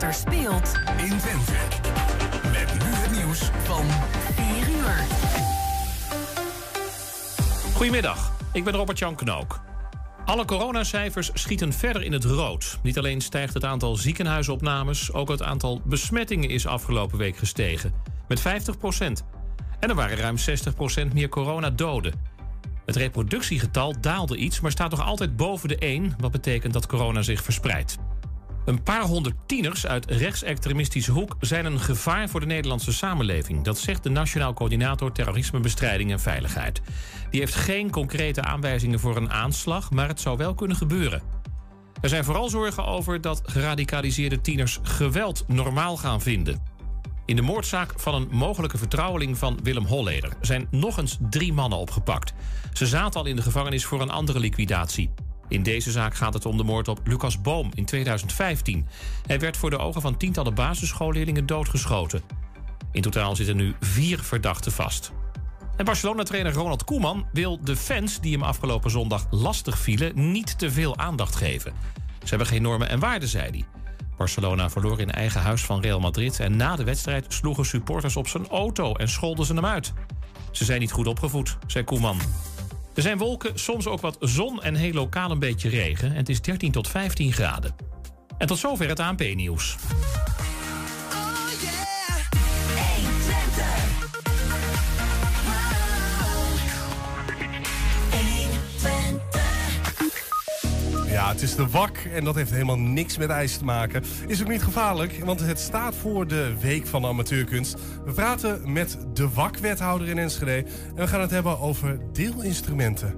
Er speelt in Twente. Met nu het nieuws van 4 uur. Goedemiddag, ik ben Robert-Jan Knook. Alle coronacijfers schieten verder in het rood. Niet alleen stijgt het aantal ziekenhuisopnames, ook het aantal besmettingen is afgelopen week gestegen. Met 50%. En er waren ruim 60% meer coronadoden. Het reproductiegetal daalde iets, maar staat nog altijd boven de 1... wat betekent dat corona zich verspreidt. Een paar honderd tieners uit rechtsextremistische hoek zijn een gevaar voor de Nederlandse samenleving. Dat zegt de Nationaal Coördinator Terrorismebestrijding en Veiligheid. Die heeft geen concrete aanwijzingen voor een aanslag, maar het zou wel kunnen gebeuren. Er zijn vooral zorgen over dat geradicaliseerde tieners geweld normaal gaan vinden. In de moordzaak van een mogelijke vertrouweling van Willem Holleder zijn nog eens 3 mannen opgepakt. Ze zaten al in de gevangenis voor een andere liquidatie. In deze zaak gaat het om de moord op Lucas Boom in 2015. Hij werd voor de ogen van tientallen basisschoolleerlingen doodgeschoten. In totaal zitten nu 4 verdachten vast. En Barcelona-trainer Ronald Koeman wil de fans die hem afgelopen zondag lastig vielen niet te veel aandacht geven. Ze hebben geen normen en waarden, zei hij. Barcelona verloor in eigen huis van Real Madrid en na de wedstrijd sloegen supporters op zijn auto en scholden ze hem uit. Ze zijn niet goed opgevoed, zei Koeman. Er zijn wolken, soms ook wat zon en heel lokaal een beetje regen. En het is 13 tot 15 graden. En tot zover het ANP-nieuws. Ja, het is de WAK en dat heeft helemaal niks met ijs te maken. Is ook niet gevaarlijk, want het staat voor de Week van de Amateurkunst. We praten met de WAK-wethouder in Enschede en we gaan het hebben over deelinstrumenten.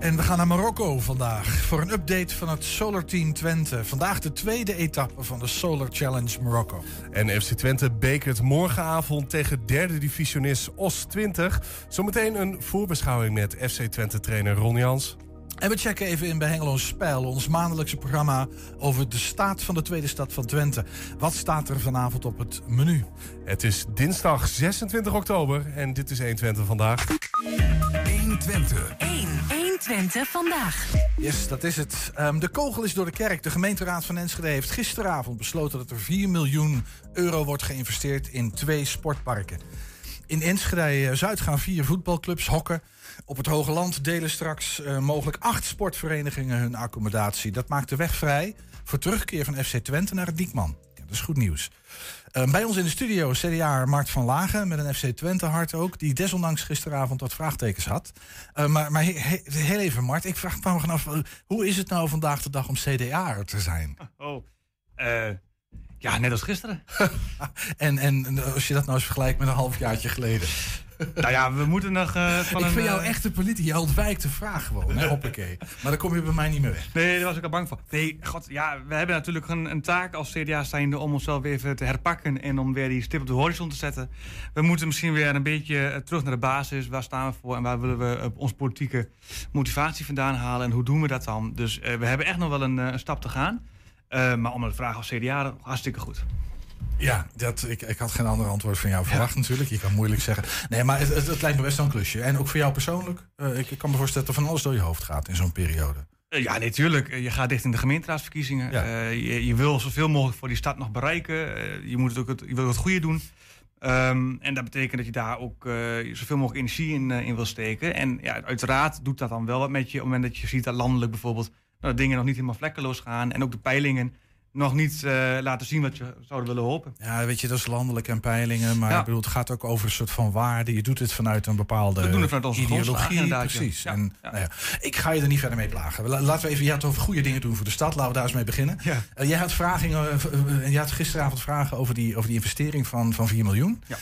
En we gaan naar Marokko vandaag voor een update van het Solar Team Twente. Vandaag de tweede etappe van de Solar Challenge Marokko. En FC Twente bekert morgenavond tegen derde divisionist OS20. Zometeen een voorbeschouwing met FC Twente-trainer Ron Jans. En we checken even in bij Hengeloze Spijl, ons maandelijkse programma over de staat van de tweede stad van Twente. Wat staat er vanavond op het menu? Het is dinsdag 26 oktober en dit is 120 vandaag. 120 vandaag. Yes, dat is het. De kogel is door de kerk. De gemeenteraad van Enschede heeft gisteravond besloten dat er 4 miljoen euro wordt geïnvesteerd in 2 sportparken. In Enschede-Zuid gaan 4 voetbalclubs hokken. Op het Hoge Land delen straks mogelijk 8 sportverenigingen hun accommodatie. Dat maakt de weg vrij voor terugkeer van FC Twente naar het Diekman. Ja, dat is goed nieuws. Bij ons in de studio CDA Mart van Lagen, met een FC Twente hart ook, die desondanks gisteravond wat vraagtekens had. Maar heel even, Mart, ik vraag me af, hoe is het nou vandaag de dag om CDA'er te zijn? Ja, net als gisteren. en als je dat nou eens vergelijkt met een halfjaartje geleden. Nou ja, we moeten nog... ik vind jou echt een politie. Je ontwijkt de vraag gewoon. Hè? Hoppakee. Maar dan kom je bij mij niet meer weg. Nee, daar was ik al bang voor. Nee, god, ja, we hebben natuurlijk een taak als CDA zijnde om onszelf weer even te herpakken en om weer die stip op de horizon te zetten. We moeten misschien weer een beetje terug naar de basis. Waar staan we voor en waar willen we onze politieke motivatie vandaan halen en hoe doen we dat dan? Dus we hebben echt nog wel een stap te gaan. Maar om de vraag als CDA, hartstikke goed. Ja, ik had geen ander antwoord van jou verwacht natuurlijk. Je kan moeilijk zeggen. Nee, maar het lijkt me best wel een klusje. En ook voor jou persoonlijk. Ik kan me voorstellen dat er van alles door je hoofd gaat in zo'n periode. Ja, natuurlijk. Je gaat dicht in de gemeenteraadsverkiezingen. Ja. Je wil zoveel mogelijk voor die stad nog bereiken. Je wil het goede doen. En dat betekent dat je daar ook zoveel mogelijk energie in wil steken. En ja, uiteraard doet dat dan wel wat met je. Op het moment dat je ziet dat landelijk bijvoorbeeld dingen nog niet helemaal vlekkeloos gaan. En ook de peilingen nog niet laten zien wat je zouden willen hopen. Ja, weet je, dat is landelijk en peilingen. Maar ik bedoel, het gaat ook over een soort van waarde. Je doet het vanuit een bepaalde ideologie. Precies. Ja. En, ja. Nou ja, ik ga je er niet verder mee plagen. Laten we even, je had over goede dingen doen voor de stad. Laten we daar eens mee beginnen. Ja. Je had gisteravond vragen over die investering van 4 miljoen. Ja.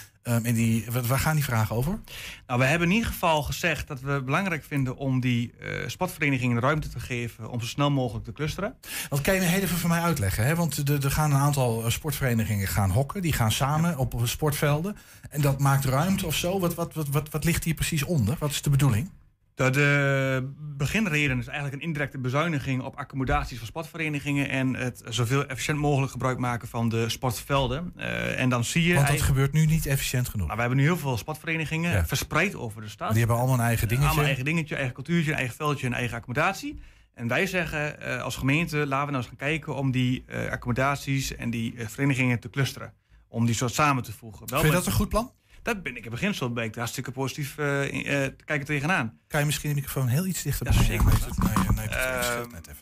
Waar gaan die vragen over? Nou, we hebben in ieder geval gezegd dat we het belangrijk vinden om die sportverenigingen ruimte te geven om zo snel mogelijk te clusteren. Dat kan je heel even voor mij uitleggen. Hè? Want er gaan een aantal sportverenigingen gaan hokken. Die gaan samen op sportvelden. En dat maakt ruimte of zo. Wat ligt hier precies onder? Wat is de bedoeling? De beginreden is eigenlijk een indirecte bezuiniging op accommodaties van sportverenigingen en het zoveel efficiënt mogelijk gebruik maken van de sportvelden. En dan zie je... Want dat gebeurt nu niet efficiënt genoeg. Nou, we hebben nu heel veel sportverenigingen verspreid over de stad. Die hebben allemaal een eigen dingetje. Eigen cultuurtje, een eigen veldje, een eigen accommodatie. En wij zeggen als gemeente, laten we nou eens gaan kijken om die accommodaties en die verenigingen te clusteren. Om die soort samen te voegen. Vind je dat een goed plan? Dat ben ik in beginsel hartstikke positief te kijken tegenaan. Kan je misschien de microfoon heel iets dichter bij? Ja, zeker.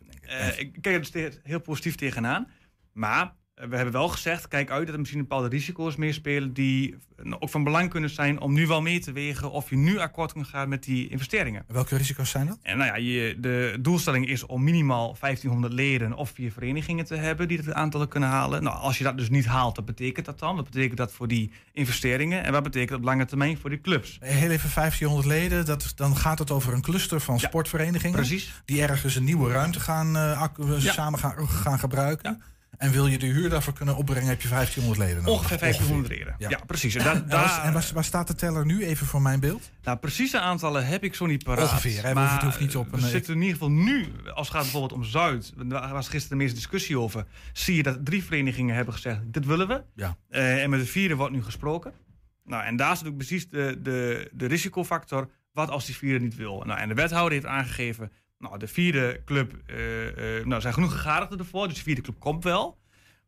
Ik kijk er heel positief tegenaan. Maar we hebben wel gezegd, kijk uit dat er misschien bepaalde risico's meespelen die ook van belang kunnen zijn om nu wel mee te wegen of je nu akkoord kunt gaan met die investeringen. En welke risico's zijn dat? En nou ja, de doelstelling is om minimaal 1500 leden of 4 verenigingen te hebben die dat aantal kunnen halen. Nou, als je dat dus niet haalt, wat betekent dat dan? Wat betekent dat voor die investeringen? En wat betekent dat op lange termijn voor die clubs? Heel even 1500 leden, dan gaat het over een cluster van sportverenigingen. Precies. Die ergens een nieuwe ruimte gaan samen gaan gebruiken. Ja. En wil je de huur daarvoor kunnen opbrengen, heb je 1500 leden nodig. Ongeveer 1500 leden, ja precies. En waar staat de teller nu even voor mijn beeld? Nou, precieze aantallen heb ik zo niet paraat. Ongeveer, hè? Maar het hoeft niet op. We zitten in ieder geval nu, als het gaat bijvoorbeeld om Zuid, daar was gisteren de meeste discussie over, zie je dat 3 verenigingen hebben gezegd, dit willen we. Ja. En met de 4e wordt nu gesproken. Nou, en daar zit ook precies de risicofactor, wat als die 4e niet wil. Nou, en de wethouder heeft aangegeven, nou, de 4e club, zijn genoeg gegadigden ervoor, dus de 4e club komt wel.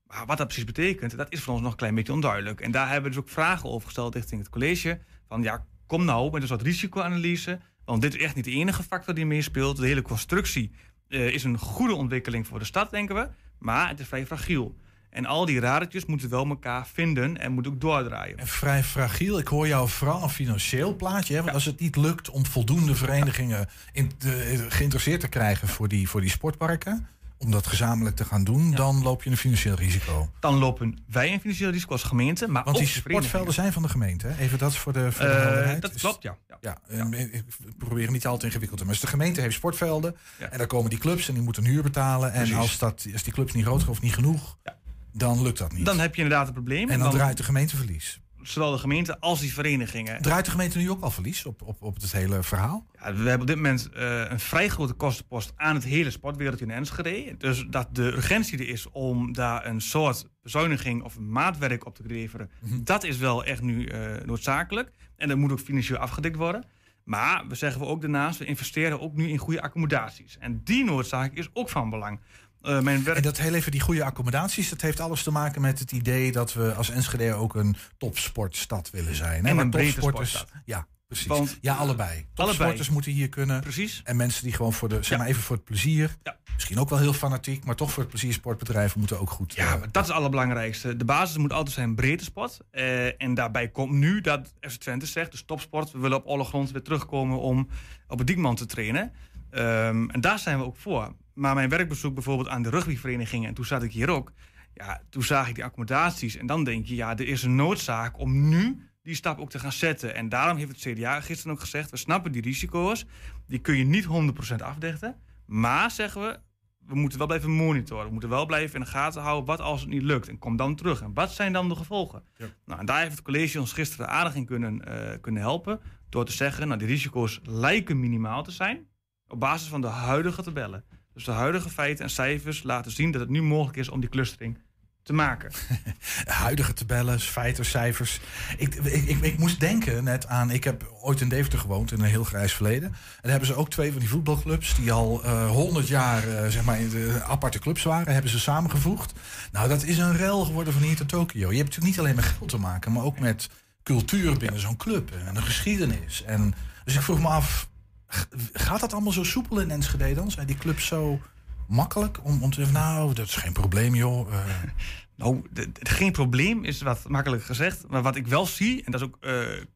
Maar wat dat precies betekent, dat is voor ons nog een klein beetje onduidelijk. En daar hebben we dus ook vragen over gesteld richting het college. Van ja, kom nou met een soort risicoanalyse, want dit is echt niet de enige factor die meespeelt. De hele constructie is een goede ontwikkeling voor de stad, denken we, maar het is vrij fragiel. En al die radertjes moeten wel elkaar vinden en moeten ook doordraaien. En vrij fragiel. Ik hoor jou vooral een financieel plaatje. Hè? Want als het niet lukt om voldoende verenigingen geïnteresseerd te krijgen voor die sportparken, om dat gezamenlijk te gaan doen, dan loop je een financieel risico. Dan lopen wij een financieel risico als gemeente. Maar want die sportvelden zijn van de gemeente. Hè? Even dat voor de helderheid. Dat klopt, ja. Ik probeer het niet altijd ingewikkeld te maken. Dus de gemeente heeft sportvelden. Ja. En daar komen die clubs en die moeten een huur betalen. En als die clubs niet groot of niet genoeg, dan lukt dat niet. Dan heb je inderdaad een probleem. En dan draait de gemeente verlies. Zowel de gemeente als die verenigingen. Draait de gemeente nu ook al verlies op het hele verhaal? Ja, we hebben op dit moment een vrij grote kostenpost aan het hele sportwereldje in Enschede. Dus dat de urgentie er is om daar een soort bezuiniging of maatwerk op te leveren, dat is wel echt nu noodzakelijk. En dat moet ook financieel afgedekt worden. Maar we zeggen ook daarnaast, we investeren ook nu in goede accommodaties. En die noodzaak is ook van belang. En dat heel even, die goede accommodaties, dat heeft alles te maken met het idee dat we als Enschede ook een topsportstad willen zijn. En een brede sportstad. Ja, precies. Want, ja, allebei. Topsporters moeten hier kunnen. Precies. En mensen die gewoon voor het plezier, misschien ook wel heel fanatiek, maar toch voor het plezier sportbedrijven moeten ook goed. Ja, maar dat is het allerbelangrijkste. De basis moet altijd zijn brede sport. En daarbij komt nu dat FC Twente zegt, dus topsport, we willen op alle grond weer terugkomen om op het Diekman te trainen. En daar zijn we ook voor. Maar mijn werkbezoek bijvoorbeeld aan de rugbyverenigingen, en toen zat ik hier ook, toen zag ik die accommodaties. En dan denk je, er is een noodzaak om nu die stap ook te gaan zetten. En daarom heeft het CDA gisteren ook gezegd, we snappen die risico's. Die kun je niet 100% afdichten. Maar, zeggen we moeten wel blijven monitoren. We moeten wel blijven in de gaten houden, wat als het niet lukt? En kom dan terug. En wat zijn dan de gevolgen? Ja. Nou, en daar heeft het college ons gisteren aardig in kunnen helpen, door te zeggen, die risico's lijken minimaal te zijn, op basis van de huidige tabellen. Dus de huidige feiten en cijfers laten zien dat het nu mogelijk is om die clustering te maken. Huidige tabellen, feiten, cijfers. Ik moest denken net aan, ik heb ooit in Deventer gewoond in een heel grijs verleden. En daar hebben ze ook 2 van die voetbalclubs die al 100 jaar in de aparte clubs waren, hebben ze samengevoegd. Nou, dat is een rel geworden van hier tot Tokio. Je hebt natuurlijk niet alleen met geld te maken, maar ook met cultuur binnen zo'n club en een geschiedenis. En dus ik vroeg me af, gaat dat allemaal zo soepel in Enschede dan? Zijn die clubs zo makkelijk om te zeggen, dat is geen probleem, joh. Geen probleem is wat makkelijk gezegd. Maar wat ik wel zie, en dat is ook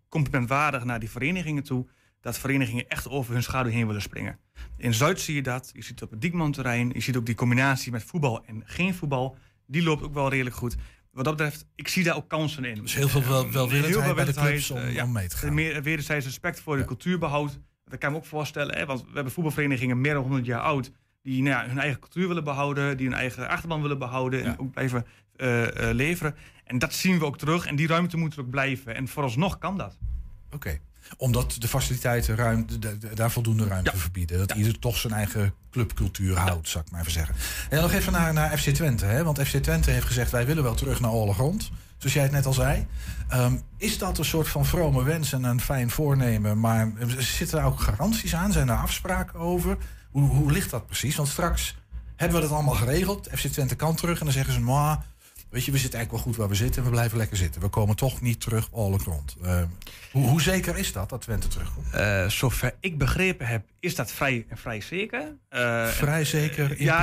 complimentwaardig naar die verenigingen toe, dat verenigingen echt over hun schaduw heen willen springen. In Zuid zie je dat. Je ziet het op het Diekman-terrein. Je ziet ook die combinatie met voetbal en geen voetbal. Die loopt ook wel redelijk goed. Wat dat betreft, ik zie daar ook kansen in. Dus heel veel welwillendheid bij de clubs om mee te gaan. Wederzijds respect voor de cultuurbehoud. Dat kan ik me ook voorstellen, want we hebben voetbalverenigingen meer dan 100 jaar oud die hun eigen cultuur willen behouden, die hun eigen achterban willen behouden en ook blijven leveren. En dat zien we ook terug en die ruimte moet er ook blijven. En vooralsnog kan dat. Oké. Omdat de faciliteiten daar voldoende ruimte verbieden. Dat ieder toch zijn eigen clubcultuur houdt, zou ik maar even zeggen. En nog even naar FC Twente. Hè? Want FC Twente heeft gezegd, wij willen wel terug naar alle grond. Zoals jij het net al zei. Is dat een soort van vrome wens en een fijn voornemen? Maar zitten daar ook garanties aan? Zijn er afspraken over? Hoe ligt dat precies? Want straks hebben we dat allemaal geregeld. FC Twente kan terug en dan zeggen ze... Nou, weet je, we zitten eigenlijk wel goed waar we zitten. We blijven lekker zitten. We komen toch niet terug all rond. Hoe zeker is dat Twente terugkomt? Zover ik begrepen heb, is dat vrij zeker. Vrij zeker? Ja,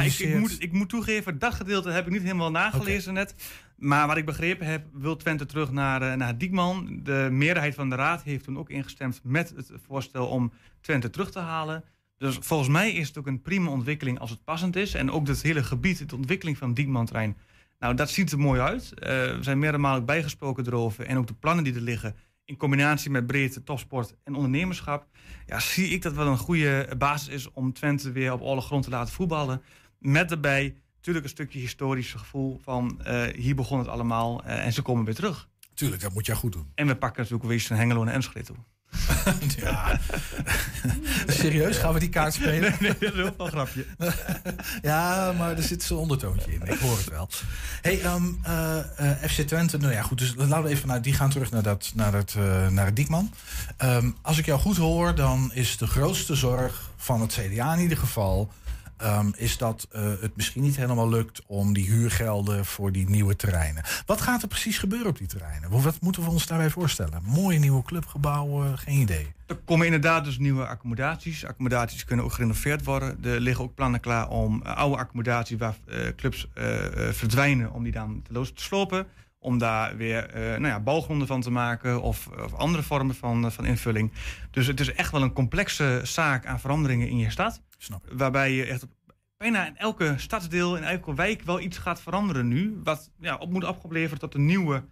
ik moet toegeven, dat gedeelte heb ik niet helemaal nagelezen net. Maar wat ik begrepen heb, wil Twente terug naar Diekman. De meerderheid van de raad heeft toen ook ingestemd met het voorstel om Twente terug te halen. Dus volgens mij is het ook een prima ontwikkeling als het passend is. En ook dat hele gebied, de ontwikkeling van Diekman-terrein... Nou, dat ziet er mooi uit. We zijn meerdere malen bijgesproken erover. En ook de plannen die er liggen, in combinatie met breedte, topsport en ondernemerschap. Ja, zie ik dat wel een goede basis is om Twente weer op alle grond te laten voetballen. Met daarbij natuurlijk een stukje historisch gevoel van hier begon het allemaal en ze komen weer terug. Tuurlijk, dat moet je goed doen. En we pakken natuurlijk weer eens een Hengelo en Enschede toe. Ja. Serieus? Gaan we die kaart spelen? Nee, dat is ook wel een grapje. Ja, maar er zit zo'n ondertoontje in. Ik hoor het wel. Hey, FC Twente, nou ja, goed. Dus laten we even die gaan terug naar het Diekman. Als ik jou goed hoor, dan is de grootste zorg van het CDA in ieder geval... is dat het misschien niet helemaal lukt om die huurgelden voor die nieuwe terreinen. Wat gaat er precies gebeuren op die terreinen? Wat moeten we ons daarbij voorstellen? Mooie nieuwe clubgebouwen, geen idee. Er komen inderdaad dus nieuwe accommodaties. Accommodaties kunnen ook gerenoveerd worden. Er liggen ook plannen klaar om oude accommodaties waar clubs verdwijnen... om die dan te slopen. Om daar weer bouwgronden van te maken of andere vormen van invulling. Dus het is echt wel een complexe zaak aan veranderingen in je stad. Waarbij je echt bijna in elke stadsdeel, in elke wijk wel iets gaat veranderen nu. Wat moet opgeleverd tot een nieuwe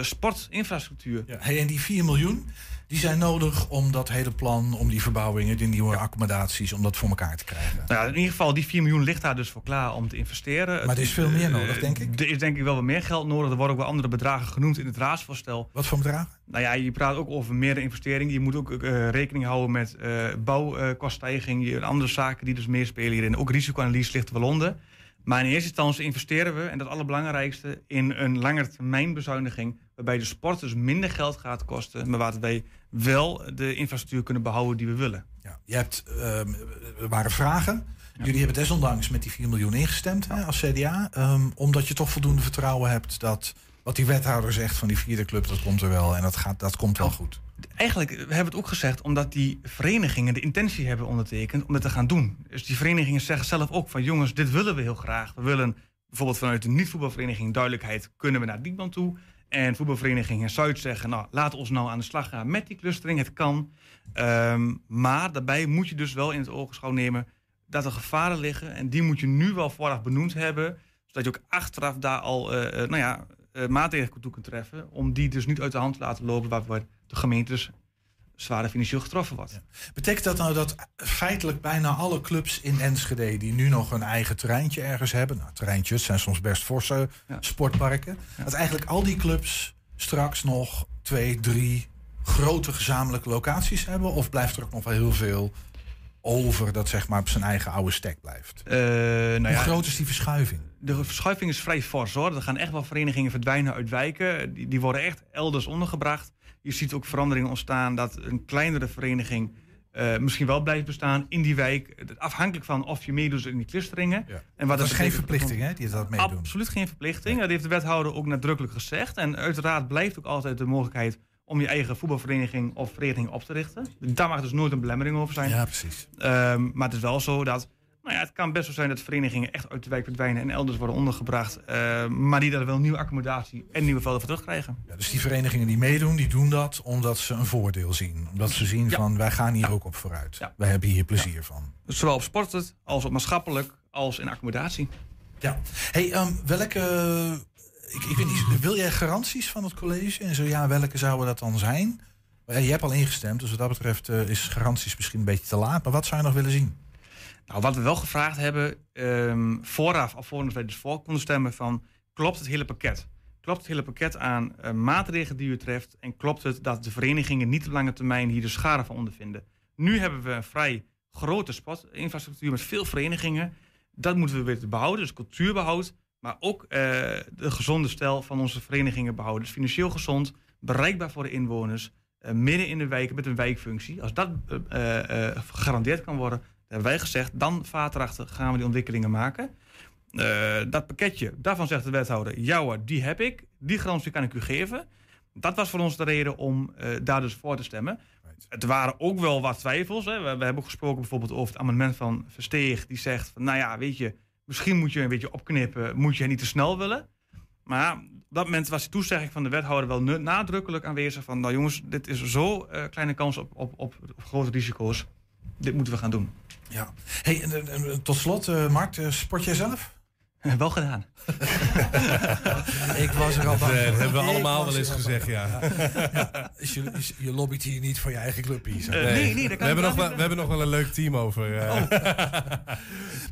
sportinfrastructuur. Ja. Hey, en die 4 miljoen, die zijn nodig om dat hele plan, om die verbouwingen, die nieuwe accommodaties, om dat voor elkaar te krijgen. Nou, in ieder geval, die 4 miljoen ligt daar dus voor klaar om te investeren. Maar er is veel meer nodig, denk ik. Er is denk ik wel wat meer geld nodig. Er worden ook wel andere bedragen genoemd in het raadsvoorstel. Wat voor bedragen? Nou ja, je praat ook over meerdere investeringen. Je moet ook rekening houden met bouwkoststijging en andere zaken die dus meespelen hierin. Ook risicoanalyse ligt er wel onder. Maar in eerste instantie investeren we, en dat allerbelangrijkste, in een langetermijnbezuiniging, waarbij de sport dus minder geld gaat kosten, maar waarbij wel de infrastructuur kunnen behouden die we willen. Ja, er waren vragen. Ja. Jullie hebben desondanks met die 4 miljoen ingestemd hè, als CDA, omdat je toch voldoende vertrouwen hebt dat wat die wethouder zegt van die vierde club, dat komt er wel en dat komt wel goed. Eigenlijk we hebben het ook gezegd omdat die verenigingen de intentie hebben ondertekend om dat te gaan doen. Dus die verenigingen zeggen zelf ook van jongens, dit willen we heel graag. We willen bijvoorbeeld vanuit de niet-voetbalvereniging duidelijkheid, kunnen we naar Diekman toe. En voetbalverenigingen Zuid zeggen, nou laat ons nou aan de slag gaan met die clustering, het kan. Maar daarbij moet je dus wel in het oogschouw nemen dat er gevaren liggen. En die moet je nu wel vooraf benoemd hebben, zodat je ook achteraf daar al maatregelen toe kunt treffen. Om die dus niet uit de hand te laten lopen waarbij de gemeente dus zwaar financieel getroffen wordt. Ja. Betekent dat nou dat feitelijk bijna alle clubs in Enschede die nu nog een eigen terreintje ergens hebben, nou terreintjes zijn soms best forse sportparken, dat eigenlijk al die clubs straks nog 2, 3 grote gezamenlijke locaties hebben? Of blijft er ook nog wel heel veel over dat zeg maar op zijn eigen oude stek blijft? Hoe groot is die verschuiving? De verschuiving is vrij fors hoor. Er gaan echt wel verenigingen verdwijnen uit wijken. Die worden echt elders ondergebracht. Je ziet ook veranderingen ontstaan dat een kleinere vereniging misschien wel blijft bestaan in die wijk. Afhankelijk van of je meedoet in die clusteringen. Ja. En wat dat is geen verplichting hè, die dat meedoen? Absoluut geen verplichting. Nee. Dat heeft de wethouder ook nadrukkelijk gezegd. En uiteraard blijft ook altijd de mogelijkheid om je eigen voetbalvereniging of vereniging op te richten. Daar mag dus nooit een belemmering over zijn. Ja, precies. Maar het is wel zo dat het kan best wel zijn dat verenigingen echt uit de wijk verdwijnen en elders worden ondergebracht. Maar die daar wel nieuwe accommodatie en nieuwe velden voor terugkrijgen. Ja, dus die verenigingen die meedoen, die doen dat omdat ze een voordeel zien. Omdat ze zien van wij gaan hier ook op vooruit. Ja. Wij hebben hier plezier van. Zowel op sporten als op maatschappelijk als in accommodatie. Ja. Hey, welke... Ik weet niet, wil jij garanties van het college? En zo ja, welke zouden dat dan zijn? Maar je hebt al ingestemd, dus wat dat betreft is garanties misschien een beetje te laat. Maar wat zou je nog willen zien? Nou, wat we wel gevraagd hebben, alvorens wij dus voor konden stemmen van, klopt het hele pakket? Klopt het hele pakket aan maatregelen die u treft? En klopt het dat de verenigingen niet op lange termijn hier de schade van ondervinden? Nu hebben we een vrij grote sportinfrastructuur met veel verenigingen. Dat moeten we weer behouden, dus cultuurbehoud. Maar ook de gezonde stijl van onze verenigingen behouden. Dus financieel gezond, bereikbaar voor de inwoners, midden in de wijken met een wijkfunctie. Als dat gegarandeerd kan worden, hebben wij gezegd, dan vaderachtig gaan we die ontwikkelingen maken. Dat pakketje, daarvan zegt de wethouder, jouwe, die heb ik. Die garantie kan ik u geven. Dat was voor ons de reden om daar dus voor te stemmen. Right. Het waren ook wel wat twijfels. Hè. We hebben ook gesproken bijvoorbeeld over het amendement van Versteeg. Die zegt, van, nou ja, weet je, misschien moet je een beetje opknippen. Moet je niet te snel willen. Maar op dat moment was de toezegging van de wethouder wel nadrukkelijk aanwezig. Van, nou jongens, dit is zo kleine kans op grote risico's. Dit moeten we gaan doen. Ja. Hey, en tot slot, Mart, sport jij zelf? Wel gedaan. Ik was er al bang. Dat hebben we allemaal wel eens gezegd, ja. Ja. Je lobbyt hier niet voor je eigen club hier. Nee, dat kan we niet. We hebben nog wel een leuk team over.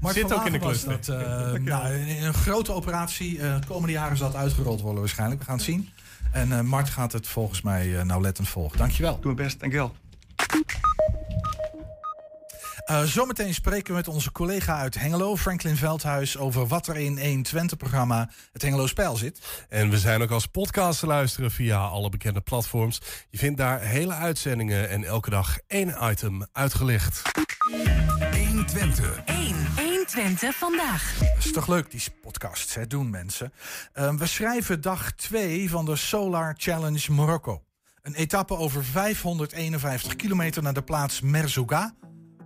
Mart zit ook in de club. Dat, een grote operatie. Het komende jaren zal dat uitgerold worden waarschijnlijk. We gaan het zien. En Mart gaat het volgens mij nauwlettend volgen. Dankjewel. Doe mijn best, dankjewel. Zometeen spreken we met onze collega uit Hengelo, Franklin Veldhuis, over wat er in 1 Twente-programma het Hengeloos Peil zit. En we zijn ook als podcast te luisteren via alle bekende platforms. Je vindt daar hele uitzendingen en elke dag 1 item uitgelicht. 1 Twente. 1 Twente vandaag. Dat is toch leuk, die podcasts, hè? Doen mensen. We schrijven dag 2 van de Solar Challenge Marokko. Een etappe over 551 kilometer naar de plaats Merzouga.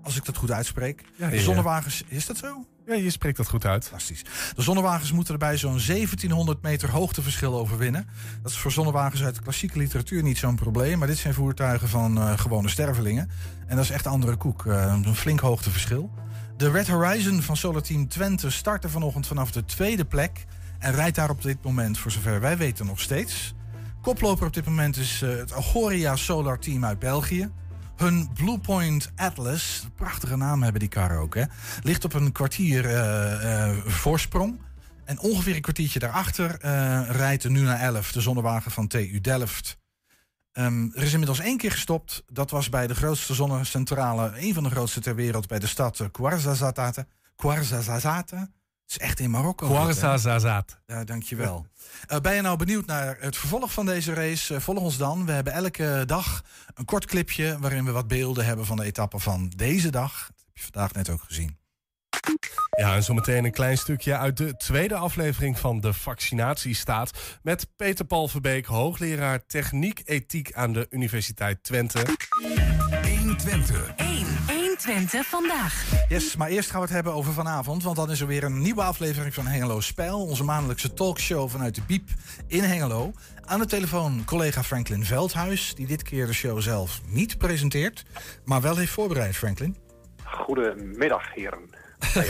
Als ik dat goed uitspreek. Ja, de zonnewagens, is dat zo? Ja, je spreekt dat goed uit. Fantastisch. De zonnewagens moeten er bij zo'n 1700 meter hoogteverschil overwinnen. Dat is voor zonnewagens uit de klassieke literatuur niet zo'n probleem. Maar dit zijn voertuigen van gewone stervelingen. En dat is echt andere koek. Een flink hoogteverschil. De Red Horizon van Solar Team Twente startte vanochtend vanaf de tweede plek. En rijdt daar op dit moment, voor zover wij weten, nog steeds. Koploper op dit moment is het Agoria Solar Team uit België. Hun Blue Point Atlas, prachtige naam hebben die karren ook, hè, ligt op een kwartier voorsprong. En ongeveer een kwartiertje daarachter rijdt de Nuna 11, de zonnewagen van TU Delft. Er is inmiddels 1 keer gestopt. Dat was bij de grootste zonnecentrale, een van de grootste ter wereld, bij de stad Ouarzazate. Ouarzazate. Het is echt in Marokko. Ouarzazate. Ja, dankjewel. Ben je nou benieuwd naar het vervolg van deze race? Volg ons dan. We hebben elke dag een kort clipje waarin we wat beelden hebben van de etappe van deze dag. Dat heb je vandaag net ook gezien. Ja, en zometeen een klein stukje uit de tweede aflevering van de Vaccinatiestaat. Met Peter Paul Verbeek, hoogleraar techniek-ethiek aan de Universiteit Twente. 1 Twente. 1 Twente vandaag. Yes, maar eerst gaan we het hebben over vanavond. Want dan is er weer een nieuwe aflevering van Hengeloze Peil. Onze maandelijkse talkshow vanuit de Biep in Hengelo. Aan de telefoon collega Franklin Veldhuis. Die dit keer de show zelf niet presenteert. Maar wel heeft voorbereid, Franklin. Goedemiddag, heren.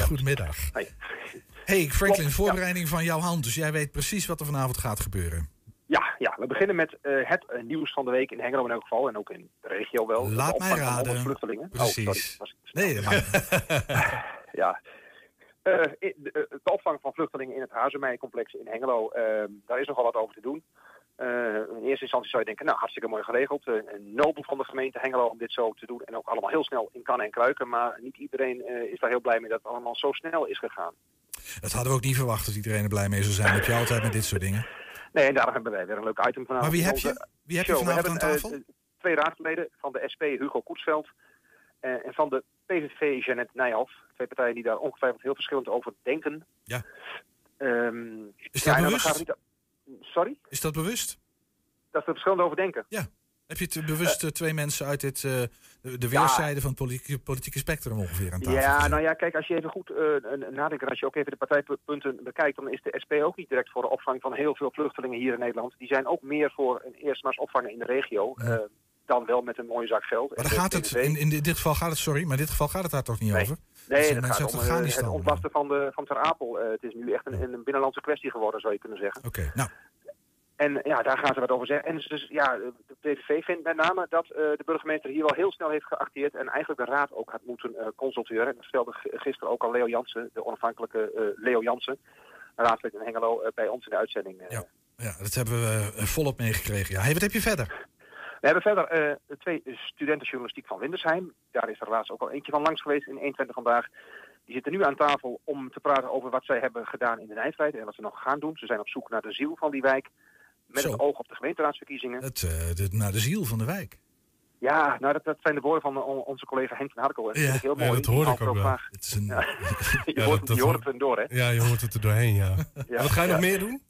Goedemiddag. Hey Franklin, voorbereiding van jouw hand. Dus jij weet precies wat er vanavond gaat gebeuren. Ja, we beginnen met het nieuws van de week in Hengelo in elk geval. En ook in de regio wel. Laat mij raden. Vluchtelingen. Precies. Oh, sorry. Ja. De opvang van vluchtelingen in het Hazemeijencomplex in Hengelo. Daar is nogal wat over te doen. In eerste instantie zou je denken, nou, hartstikke mooi geregeld. Een nobel van de gemeente Hengelo om dit zo te doen. En ook allemaal heel snel in kannen en kruiken. Maar niet iedereen is daar heel blij mee dat het allemaal zo snel is gegaan. Dat hadden we ook niet verwacht dat iedereen er blij mee zou zijn. Dat heb je altijd met dit soort dingen. Nee, en daarom hebben wij weer een leuk item vanavond. Maar wie heb je vanavond aan tafel? We hebben 2 raadsleden van de SP, Hugo Koetsveld. En van de PVV, Jeannette Nijhoff. 2 partijen die daar ongetwijfeld heel verschillend over denken. Ja. Is dat bewust? Sorry? Is dat bewust? Dat ze er verschillend over denken. Ja. Heb je het bewust 2 mensen uit dit, de weerszijde van het politieke spectrum ongeveer aan tafel? Ja, nou ja, kijk, als je even goed nadenkt en als je ook even de partijpunten bekijkt, dan is de SP ook niet direct voor de opvang van heel veel vluchtelingen hier in Nederland. Die zijn ook meer voor een eerstmaals opvangen in de regio, dan wel met een mooie zak geld. Maar gaat het, in dit geval gaat het, sorry, maar in dit geval gaat het daar toch niet over? Nee, dat gaat om het ontlasten van Ter Apel. Het is nu echt een binnenlandse kwestie geworden, zou je kunnen zeggen. Oké, nou. En ja, daar gaan ze wat over zeggen. En dus ja, de PVV vindt met name dat de burgemeester hier wel heel snel heeft geacteerd en eigenlijk de raad ook had moeten consulteren. En dat stelde gisteren ook al Leo Jansen, de onafhankelijke Leo Jansen, raadslid in Hengelo, bij ons in de uitzending. Ja, dat hebben we volop meegekregen. Ja. Hey, wat heb je verder? We hebben verder 2 studenten journalistiek van Windersheim. Daar is er laatst ook al eentje van langs geweest in 1 Twente vandaag. Die zitten nu aan tafel om te praten over wat zij hebben gedaan in de Nijfheid en wat ze nog gaan doen. Ze zijn op zoek naar de ziel van die wijk. Met het oog op de gemeenteraadsverkiezingen. De ziel van de wijk. Ja, nou dat zijn de woorden van onze collega Henk van Harkel. Ja, heel mooi. Ja, dat hoor ik ook wel. Het is een... je hoort het erdoor, hè? Ja, je hoort het er doorheen, ja. Ja. Wat ga je nog meer doen?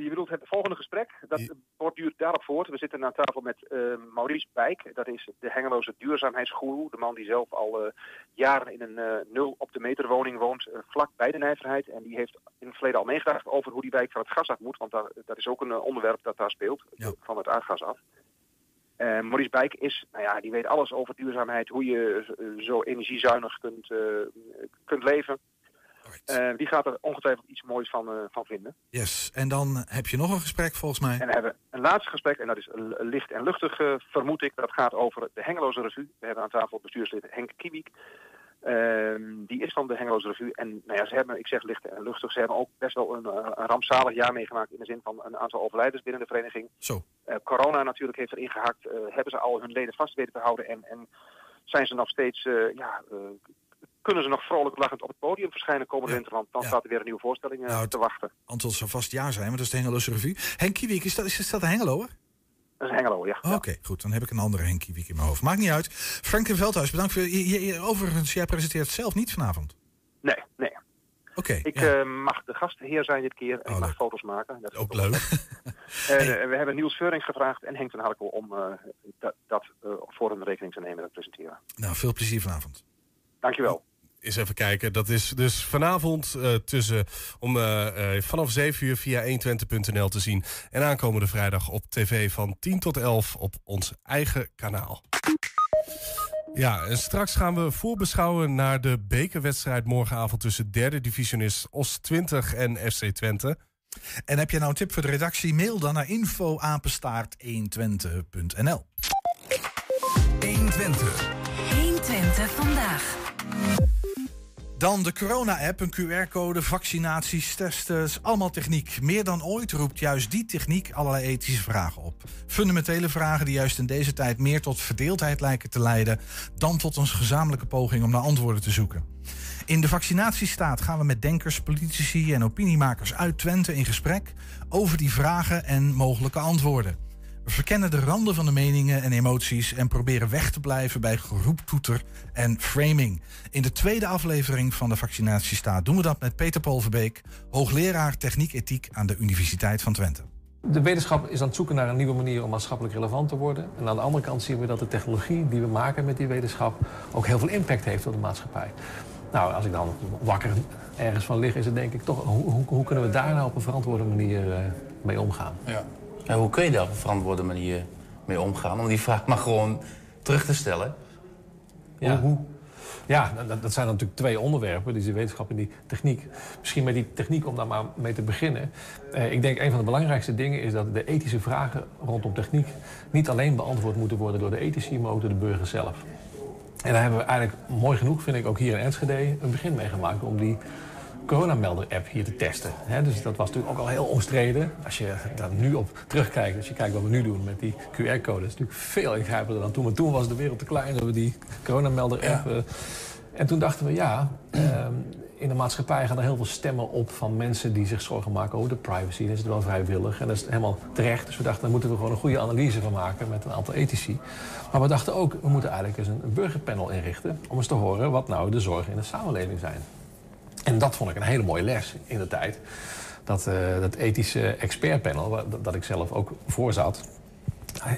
Je bedoelt het volgende gesprek, dat borduurt daarop voort. We zitten aan tafel met Maurice Bijk, dat is de Hengeloze duurzaamheidsgoeroe. De man die zelf al jaren in een 0 op de meter woning woont, vlak bij de Nijverheid. En die heeft in het verleden al meegedacht over hoe die wijk van het gas af moet. Want dat is ook een onderwerp dat daar speelt, van het aardgas af. Maurice Bijk is, die weet alles over duurzaamheid, hoe je zo energiezuinig kunt leven. Die gaat er ongetwijfeld iets moois van vinden. Yes, en dan heb je nog een gesprek volgens mij. En we hebben een laatste gesprek, en dat is licht en luchtig, vermoed ik. Dat gaat over de Hengeloze Revue. We hebben aan tafel bestuurslid Henk Kiewiet. Die is van de Hengeloze Revue. En ze hebben, ik zeg licht en luchtig, ze hebben ook best wel een rampzalig jaar meegemaakt. In de zin van een aantal overlijdens binnen de vereniging. Zo. Corona natuurlijk heeft erin gehakt. Hebben ze al hun leden vast weten te houden. En zijn ze nog steeds... kunnen ze nog vrolijk lachend op het podium verschijnen komende winter? Want dan staat er weer een nieuwe voorstelling te wachten. Antwoord zou vast ja zijn, want dat is de Hengeloze Revue. Henk Kiewiet, is dat de Hengeloer? Dat is een Hengeloer, ja. Oh, oké, goed. Dan heb ik een andere Henk Kiewiet in mijn hoofd. Maakt niet uit. Franklin Veldhuis, bedankt voor... Overigens, jij presenteert zelf niet vanavond? Nee. Okay, ik mag de gastheer zijn dit keer en ik mag foto's maken. Dat is ook leuk. We hebben Niels Veuring gevraagd en Henk van Harkel om dat voor hun rekening te nemen en te presenteren. Nou, veel plezier vanavond. Dankjewel. Eens even kijken. Dat is dus vanavond vanaf 7 uur via 120.nl te zien. En aankomende vrijdag op tv van 10 tot 11 op ons eigen kanaal. Ja, en straks gaan we voorbeschouwen naar de bekerwedstrijd morgenavond tussen derde divisionist OS20 en FC Twente. En heb je nou een tip voor de redactie? Mail dan naar info@120.nl. 120. 120 vandaag. Dan de corona-app, een QR-code, vaccinaties, testen, allemaal techniek. Meer dan ooit roept juist die techniek allerlei ethische vragen op. Fundamentele vragen die juist in deze tijd meer tot verdeeldheid lijken te leiden dan tot een gezamenlijke poging om naar antwoorden te zoeken. In de Vaccinatiestaat gaan we met denkers, politici en opiniemakers uit Twente in gesprek over die vragen en mogelijke antwoorden. We verkennen de randen van de meningen en emoties en proberen weg te blijven bij geroeptoeter en framing. In de tweede aflevering van de Vaccinatiestaat doen we dat met Peter Paul Verbeek, hoogleraar techniek-ethiek aan de Universiteit van Twente. De wetenschap is aan het zoeken naar een nieuwe manier om maatschappelijk relevant te worden. En aan de andere kant zien we dat de technologie die we maken met die wetenschap ook heel veel impact heeft op de maatschappij. Nou, als ik dan wakker ergens van lig, is het denk ik toch, hoe kunnen we daar nou op een verantwoorde manier mee omgaan? Ja. En hoe kun je daar op een verantwoorde manier mee omgaan? Om die vraag maar gewoon terug te stellen. Ja, dat zijn natuurlijk twee onderwerpen. Dus die wetenschap en die techniek. Misschien met die techniek om daar maar mee te beginnen. Ik denk een van de belangrijkste dingen is dat de ethische vragen rondom techniek niet alleen beantwoord moeten worden door de ethici, maar ook door de burger zelf. En daar hebben we eigenlijk mooi genoeg, vind ik, ook hier in Enschede een begin mee gemaakt om die coronamelder-app hier te testen. Dus dat was natuurlijk ook al heel omstreden. Als je daar nu op terugkijkt, als je kijkt wat we nu doen met die QR-code, dat is natuurlijk veel ingrijpender dan toen. Maar toen was de wereld te klein, hebben we die coronamelder-app. Ja. En toen dachten we, in de maatschappij gaan er heel veel stemmen op van mensen die zich zorgen maken over de privacy. Dat is het wel vrijwillig en dat is helemaal terecht. Dus we dachten, daar moeten we gewoon een goede analyse van maken met een aantal ethici. Maar we dachten ook, we moeten eigenlijk eens een burgerpanel inrichten om eens te horen wat nou de zorgen in de samenleving zijn. En dat vond ik een hele mooie les in de tijd. Dat ethische expertpanel, dat ik zelf ook voor zat,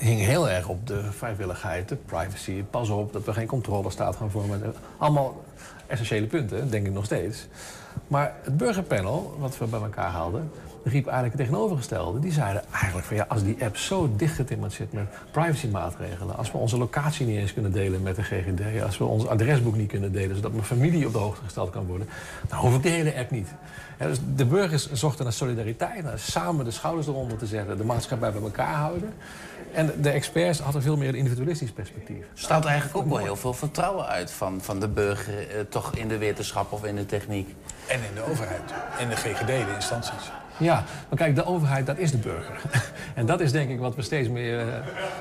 hing heel erg op de vrijwilligheid, de privacy. Pas op dat we geen controlestaat gaan vormen. Allemaal essentiële punten, denk ik nog steeds. Maar het burgerpanel, wat we bij elkaar haalden, riep eigenlijk het tegenovergestelde. Die zeiden eigenlijk van als die app zo dichtgetimmerd zit met privacymaatregelen, als we onze locatie niet eens kunnen delen met de GGD, als we ons adresboek niet kunnen delen, zodat mijn familie op de hoogte gesteld kan worden, dan hoef ik de hele app niet. Ja, dus de burgers zochten naar solidariteit, naar samen de schouders eronder te zetten, de maatschappij bij elkaar houden. En de experts hadden veel meer een individualistisch perspectief. Staat eigenlijk ook wel heel veel vertrouwen uit van de burger toch in de wetenschap of in de techniek. En in de overheid, in de GGD, de instanties. Ja, maar kijk, de overheid, dat is de burger. En dat is denk ik wat we steeds meer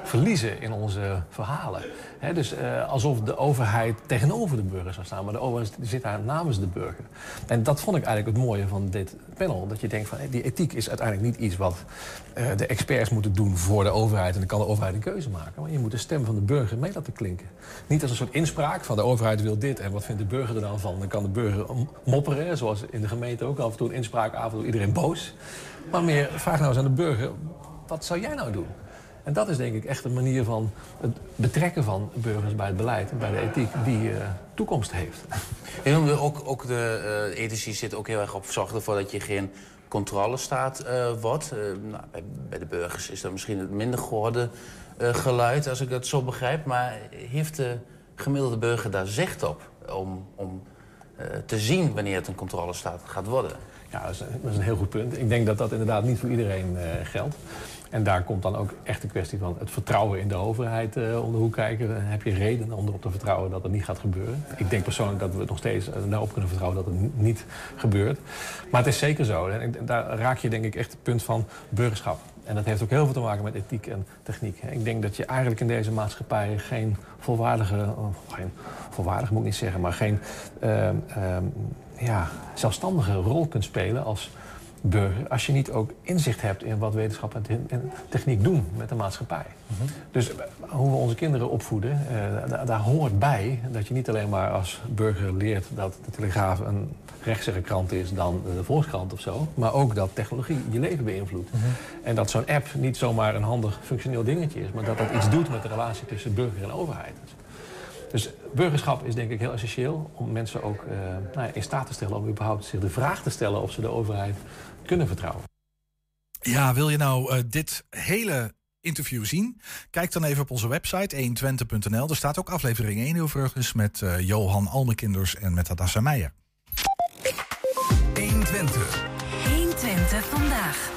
verliezen in onze verhalen. He, dus alsof de overheid tegenover de burger zou staan, maar de overheid zit daar namens de burger. En dat vond ik eigenlijk het mooie van dit panel. Dat je denkt van, die ethiek is uiteindelijk niet iets wat de experts moeten doen voor de overheid. En dan kan de overheid een keuze maken. Maar je moet de stem van de burger mee laten klinken. Niet als een soort inspraak van de overheid wil dit en wat vindt de burger er dan van. Dan kan de burger mopperen, zoals in de gemeente ook af en toe een inspraakavond door iedereen boos. Maar meer, vraag nou eens aan de burger, wat zou jij nou doen? En dat is denk ik echt een manier van het betrekken van burgers bij het beleid en bij de ethiek die toekomst heeft. En ook de ethici zitten ook heel erg op zorgen ervoor dat je geen controlestaat wordt. Nou, bij de burgers is dat misschien het minder gehoorde geluid, als ik dat zo begrijp. Maar heeft de gemiddelde burger daar zicht op om te zien wanneer het een controlestaat gaat worden? Ja, dat is een heel goed punt. Ik denk dat dat inderdaad niet voor iedereen geldt. En daar komt dan ook echt de kwestie van het vertrouwen in de overheid om de hoek kijken. Dan heb je reden om erop te vertrouwen dat het niet gaat gebeuren. Ik denk persoonlijk dat we nog steeds daarop kunnen vertrouwen dat het niet gebeurt. Maar het is zeker zo. En daar raak je denk ik echt het punt van burgerschap. En dat heeft ook heel veel te maken met ethiek en techniek. Ik denk dat je eigenlijk in deze maatschappij geen volwaardige... volwaardig moet ik niet zeggen, maar geen zelfstandige rol kunt spelen als burger, als je niet ook inzicht hebt in wat wetenschap en techniek doen met de maatschappij. Mm-hmm. Dus hoe we onze kinderen opvoeden, daar hoort bij dat je niet alleen maar als burger leert dat de Telegraaf een rechtse krant is dan de Volkskrant of zo, maar ook dat technologie je leven beïnvloedt. Mm-hmm. En dat zo'n app niet zomaar een handig functioneel dingetje is, maar dat dat iets doet met de relatie tussen burger en overheid. Dus burgerschap is denk ik heel essentieel om mensen ook in staat te stellen om überhaupt zich de vraag te stellen of ze de overheid kunnen vertrouwen. Ja, wil je nou dit hele interview zien? Kijk dan even op onze website 120.nl. Er staat ook aflevering 1 overigens met Johan Almekinders en met Hadassa Meijer. 120. 120 vandaag.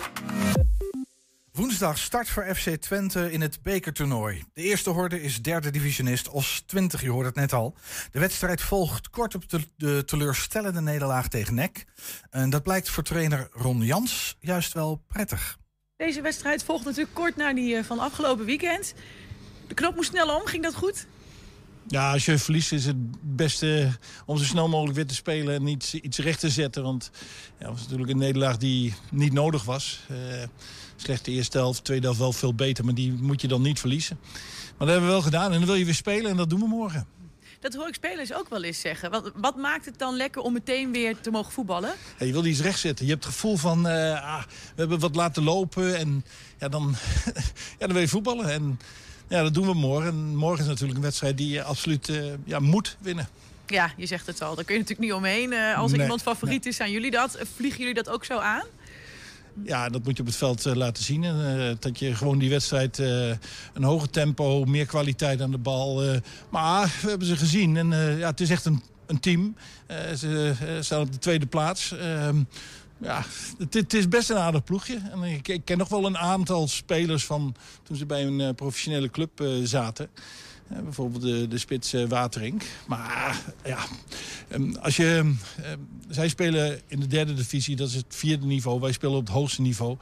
Woensdag start voor FC Twente in het bekertoernooi. De eerste horde is derde divisionist OS20, je hoort het net al. De wedstrijd volgt kort op de teleurstellende nederlaag tegen NEC. En dat blijkt voor trainer Ron Jans juist wel prettig. Deze wedstrijd volgt natuurlijk kort na die van afgelopen weekend. De knop moest snel om, ging dat goed? Ja, als je verliest is het beste om zo snel mogelijk weer te spelen en iets recht te zetten. Want ja, dat was natuurlijk een nederlaag die niet nodig was. Slechte eerste helft, tweede helft wel veel beter, maar die moet je dan niet verliezen. Maar dat hebben we wel gedaan en dan wil je weer spelen en dat doen we morgen. Dat hoor ik spelers ook wel eens zeggen. Wat maakt het dan lekker om meteen weer te mogen voetballen? Ja, je wil iets rechtzetten. Je hebt het gevoel van, we hebben wat laten lopen en ja, dan wil je voetballen. En ja, dat doen we morgen. En morgen is natuurlijk een wedstrijd die je absoluut moet winnen. Ja, je zegt het al. Daar kun je natuurlijk niet omheen. Iemand favoriet is, zijn jullie dat? Vliegen jullie dat ook zo aan? Ja, dat moet je op het veld laten zien. Dat je gewoon die wedstrijd een hoger tempo, meer kwaliteit aan de bal. Maar we hebben ze gezien. En het is echt een team. Ze staan op de tweede plaats. Het is best een aardig ploegje. En ik ken nog wel een aantal spelers van toen ze bij een professionele club zaten. Bijvoorbeeld de spits Waterink. Maar als je... zij spelen in de derde divisie, dat is het vierde niveau. Wij spelen op het hoogste niveau.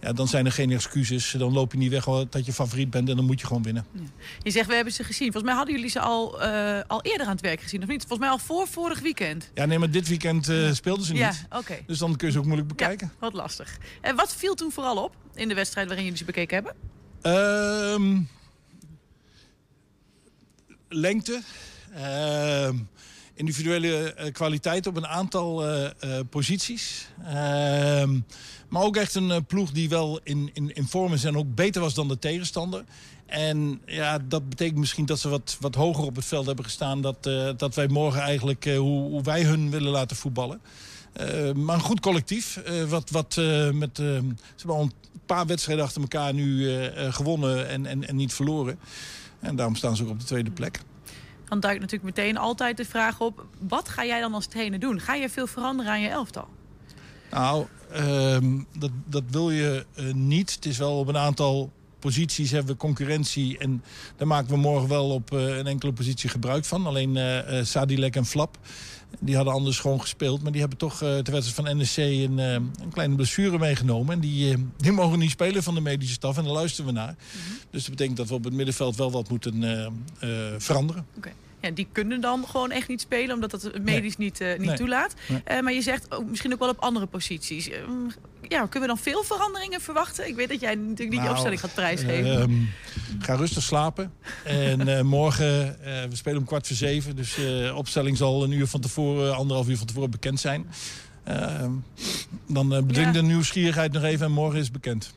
Ja, dan zijn er geen excuses. Dan loop je niet weg dat je favoriet bent en dan moet je gewoon winnen. Ja. Je zegt, we hebben ze gezien. Volgens mij hadden jullie ze al eerder aan het werk gezien, of niet? Volgens mij al voor vorig weekend. Ja, nee, maar dit weekend speelden ze niet. Ja, okay. Dus dan kun je ze ook moeilijk bekijken. Ja, wat lastig. En wat viel toen vooral op in de wedstrijd waarin jullie ze bekeken hebben? Lengte, individuele kwaliteit op een aantal posities. Maar ook echt een ploeg die wel in vorm is en ook beter was dan de tegenstander. En ja, dat betekent misschien dat ze wat hoger op het veld hebben gestaan. Dat wij morgen eigenlijk hoe wij hun willen laten voetballen. Maar een goed collectief. Ze hebben al een paar wedstrijden achter elkaar nu gewonnen en niet verloren. En daarom staan ze ook op de tweede plek. Dan duikt natuurlijk meteen altijd de vraag op, wat ga jij dan als trainer doen? Ga je veel veranderen aan je elftal? Nou, dat wil je niet. Het is wel op een aantal posities hebben we concurrentie en daar maken we morgen wel op een enkele positie gebruik van. Alleen Sadilek en Flap, die hadden anders gewoon gespeeld. Maar die hebben toch ter wedstrijd van NEC een kleine blessure meegenomen. En die mogen niet spelen van de medische staf en daar luisteren we naar. Mm-hmm. Dus dat betekent dat we op het middenveld wel wat moeten veranderen. Okay. Ja, die kunnen dan gewoon echt niet spelen, omdat dat het medisch niet toelaat. Nee. Maar je zegt misschien ook wel op andere posities. Ja, kunnen we dan veel veranderingen verwachten? Ik weet dat jij natuurlijk niet je opstelling gaat prijsgeven. Ga rustig slapen. En morgen, we spelen om 19:15. Dus de opstelling zal anderhalf uur van tevoren bekend zijn. Dan bedwing de nieuwsgierigheid nog even en morgen is het bekend.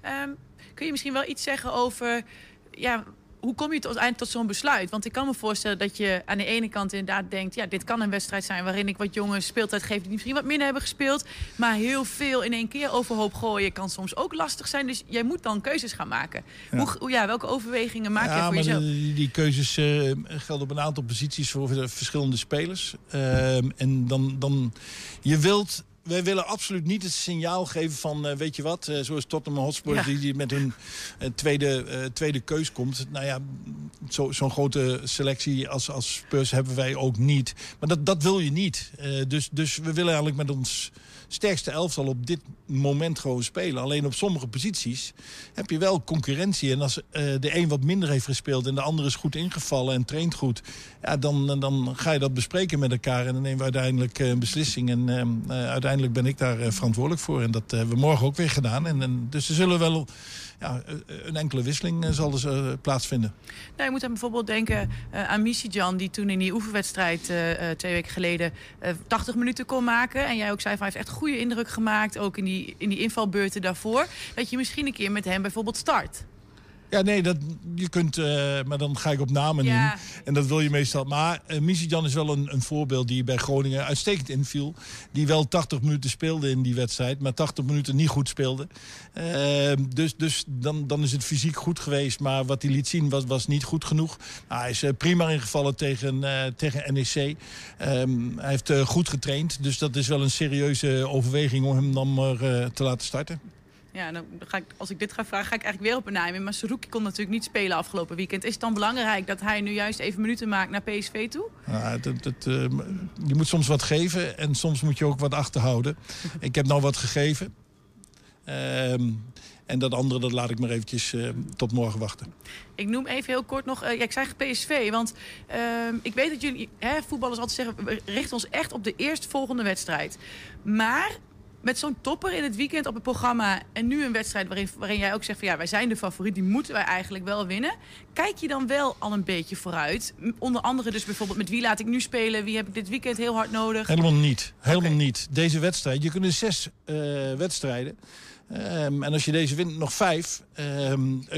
Ja. Kun je misschien wel iets zeggen over... Ja, hoe kom je tot zo'n besluit? Want ik kan me voorstellen dat je aan de ene kant inderdaad denkt... ja, dit kan een wedstrijd zijn waarin ik wat jongens speeltijd geef... die misschien wat minder hebben gespeeld. Maar heel veel in één keer overhoop gooien kan soms ook lastig zijn. Dus jij moet dan keuzes gaan maken. Ja. Welke overwegingen maak je voor jezelf? Die keuzes gelden op een aantal posities voor verschillende spelers. En dan je wilt... Wij willen absoluut niet het signaal geven van, weet je wat... zoals Tottenham Hotspur die met hun tweede keus komt. Nou ja, zo'n grote selectie als Spurs hebben wij ook niet. Maar dat wil je niet. Dus we willen eigenlijk met ons sterkste elftal op dit moment gewoon spelen. Alleen op sommige posities heb je wel concurrentie. En als de een wat minder heeft gespeeld en de ander is goed ingevallen en traint goed... Ja, dan ga je dat bespreken met elkaar en dan nemen we uiteindelijk een beslissing. En uiteindelijk ben ik daar verantwoordelijk voor. En dat hebben we morgen ook weer gedaan. Dus er zullen wel... Ja, een enkele wisseling zal dus plaatsvinden. Nou, je moet dan bijvoorbeeld denken aan Misi Jan... die toen in die oefenwedstrijd 2 weken geleden 80 minuten kon maken. En jij ook zei van, hij heeft echt goede indruk gemaakt... ook in die invalbeurten daarvoor. Dat je misschien een keer met hem bijvoorbeeld start. Ja, nee, je kunt... maar dan ga ik op namen in. En dat wil je meestal. Maar Misi Jan is wel een voorbeeld die bij Groningen uitstekend inviel. Die wel 80 minuten speelde in die wedstrijd. Maar 80 minuten niet goed speelde. Dus dan is het fysiek goed geweest. Maar wat hij liet zien was niet goed genoeg. Hij is prima ingevallen tegen NEC. Hij heeft goed getraind. Dus dat is wel een serieuze overweging om hem dan maar te laten starten. Ja, dan als ik dit ga vragen, ga ik eigenlijk weer op een naam in. Maar Saruki kon natuurlijk niet spelen afgelopen weekend. Is het dan belangrijk dat hij nu juist even minuten maakt naar PSV toe? Ja, je moet soms wat geven en soms moet je ook wat achterhouden. Ik heb nou wat gegeven. En dat andere, dat laat ik maar eventjes tot morgen wachten. Ik noem even heel kort nog... ik zei PSV, want ik weet dat jullie voetballers altijd zeggen... we richten ons echt op de eerstvolgende wedstrijd. Maar... met zo'n topper in het weekend op het programma... en nu een wedstrijd waarin jij ook zegt... van ja, wij zijn de favoriet, die moeten wij eigenlijk wel winnen. Kijk je dan wel al een beetje vooruit? Onder andere dus bijvoorbeeld met wie laat ik nu spelen? Wie heb ik dit weekend heel hard nodig? Helemaal niet. Deze wedstrijd, je kunt in 6 wedstrijden... en als je deze wint, nog 5...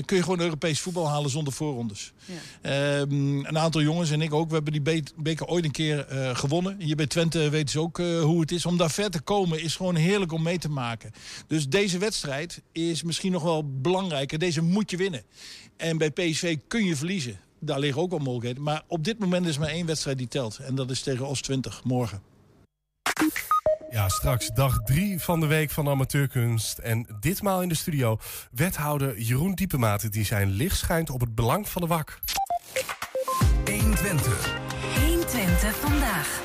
kun je gewoon Europees voetbal halen zonder voorrondes. Ja. Een aantal jongens en ik ook, we hebben die beker ooit een keer gewonnen. Hier bij Twente weten ze ook hoe het is. Om daar ver te komen is gewoon heerlijk om mee te maken. Dus deze wedstrijd is misschien nog wel belangrijker. Deze moet je winnen. En bij PSV kun je verliezen. Daar liggen ook wel mogelijkheden. Maar op dit moment is maar één wedstrijd die telt. En dat is tegen OS20 morgen. Ja, straks dag 3 van de Week van Amateurkunst. En ditmaal in de studio wethouder Jeroen Diepemaat... die zijn licht schijnt op het belang van de WAC. 120. 120 vandaag.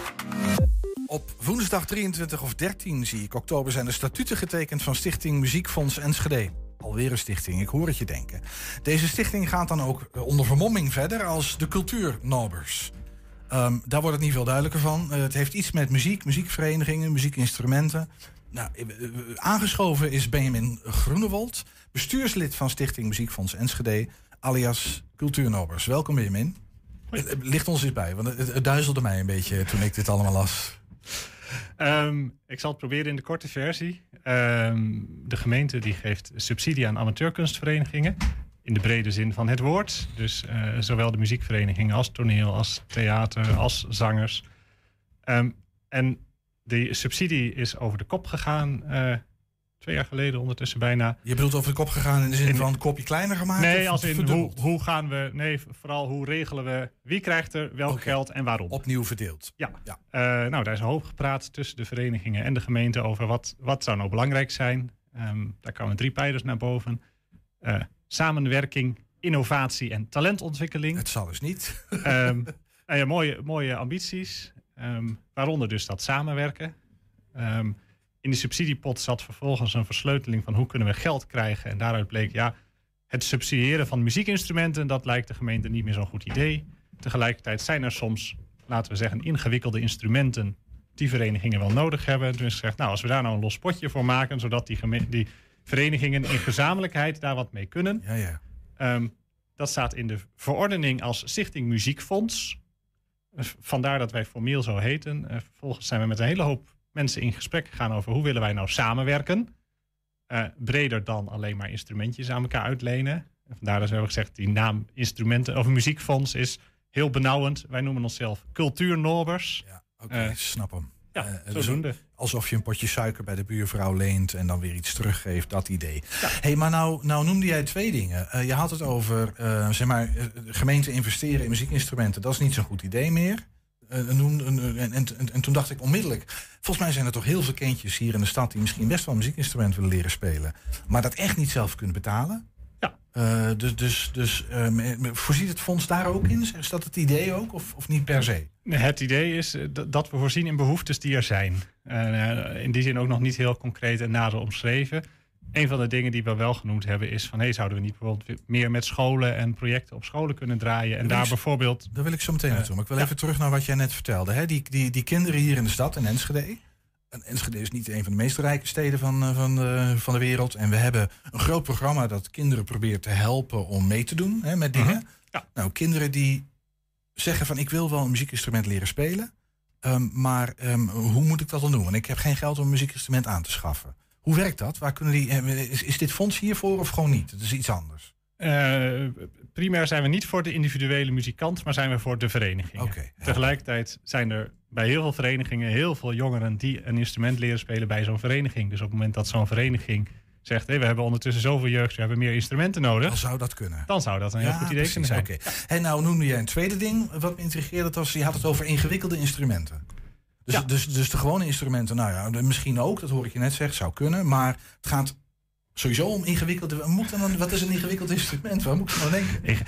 Op woensdag 23 of 13 zie ik oktober... zijn de statuten getekend van Stichting Muziekfonds Enschede. Alweer een stichting, ik hoor het je denken. Deze stichting gaat dan ook onder vermomming verder... als de cultuurnobers. Daar wordt het niet veel duidelijker van. Het heeft iets met muziek, muziekverenigingen, muziekinstrumenten. Nou, aangeschoven is Benjamin Groenewold, bestuurslid van Stichting Muziekfonds Enschede, alias Cultuurnobers. Welkom, Benjamin. Licht ons eens bij, want het duizelde mij een beetje toen ik dit allemaal las. Ik zal het proberen in de korte versie. De gemeente die geeft subsidie aan amateurkunstverenigingen. In de brede zin van het woord. Dus zowel de muziekverenigingen als toneel, als theater, als zangers. En de subsidie is over de kop gegaan 2 jaar geleden ondertussen bijna. Je bedoelt over de kop gegaan in de zin van kopje kleiner gemaakt? Nee, als in hoe gaan we... Nee, vooral hoe regelen we... Wie krijgt er welk geld en waarom? Opnieuw verdeeld. Ja. Nou, daar is een hoop gepraat tussen de verenigingen en de gemeente over wat zou nou belangrijk zijn. Daar kwamen 3 pijlers naar boven... samenwerking, innovatie en talentontwikkeling. Het zal dus niet. Nou ja, mooie ambities, waaronder dus dat samenwerken. In de subsidiepot zat vervolgens een versleuteling van hoe kunnen we geld krijgen. En daaruit bleek, ja, het subsidiëren van muziekinstrumenten, dat lijkt de gemeente niet meer zo'n goed idee. Tegelijkertijd zijn er soms, laten we zeggen, ingewikkelde instrumenten die verenigingen wel nodig hebben. Dus zegt, nou, als we daar nou een los potje voor maken, zodat die verenigingen in gezamenlijkheid daar wat mee kunnen. Ja. Dat staat in de verordening als Stichting Muziekfonds. Vandaar dat wij formeel zo heten. Vervolgens zijn we met een hele hoop mensen in gesprek gegaan over hoe willen wij nou samenwerken. Breder dan alleen maar instrumentjes aan elkaar uitlenen. En vandaar dat we hebben gezegd, die naam instrumenten of muziekfonds is heel benauwend. Wij noemen onszelf cultuurnobers. Ja, oké, snap hem. Ja, zodoende. Alsof je een potje suiker bij de buurvrouw leent en dan weer iets teruggeeft, dat idee. Ja. Hey, maar nou noemde jij twee dingen. Je had het over, gemeenten investeren in muziekinstrumenten. Dat is niet zo'n goed idee meer. En toen dacht ik onmiddellijk, volgens mij zijn er toch heel veel kindjes hier in de stad die misschien best wel een muziekinstrument willen leren spelen, maar dat echt niet zelf kunnen betalen. Ja. Voorziet het fonds daar ook in? Is dat het idee ook of niet per se? Het idee is dat we voorzien in behoeftes die er zijn. In die zin ook nog niet heel concreet en nader omschreven. Een van de dingen die we wel genoemd hebben is van, zouden we niet bijvoorbeeld meer met scholen en projecten op scholen kunnen draaien en daar bijvoorbeeld... Daar wil ik zo meteen naartoe. Maar ik wil even terug naar wat jij net vertelde. Hè? Die kinderen hier in de stad, in Enschede. En Enschede is niet een van de meest rijke steden van de wereld. En we hebben een groot programma dat kinderen probeert te helpen om mee te doen, hè, met dingen. Uh-huh. Ja. Nou, kinderen die zeggen van, ik wil wel een muziekinstrument leren spelen. Maar hoe moet ik dat dan doen? Want ik heb geen geld om een muziekinstrument aan te schaffen. Hoe werkt dat? Waar kunnen is dit fonds hiervoor of gewoon niet? Het is iets anders. Primair zijn we niet voor de individuele muzikant, maar zijn we voor de verenigingen. Okay, ja. Tegelijkertijd zijn er bij heel veel verenigingen heel veel jongeren die een instrument leren spelen bij zo'n vereniging. Dus op het moment dat zo'n vereniging zegt, we hebben ondertussen zoveel jeugd, we hebben meer instrumenten nodig. Dan zou dat kunnen. Dan zou dat een heel goed idee kunnen zijn. Okay. En nou noemde jij een tweede ding wat me intrigeerde, je had het over ingewikkelde instrumenten. Dus de gewone instrumenten, misschien ook, dat hoor ik je net zeggen, zou kunnen. Maar het gaat sowieso om ingewikkelde... Wat is een ingewikkeld instrument? Waar moet ik nou denken?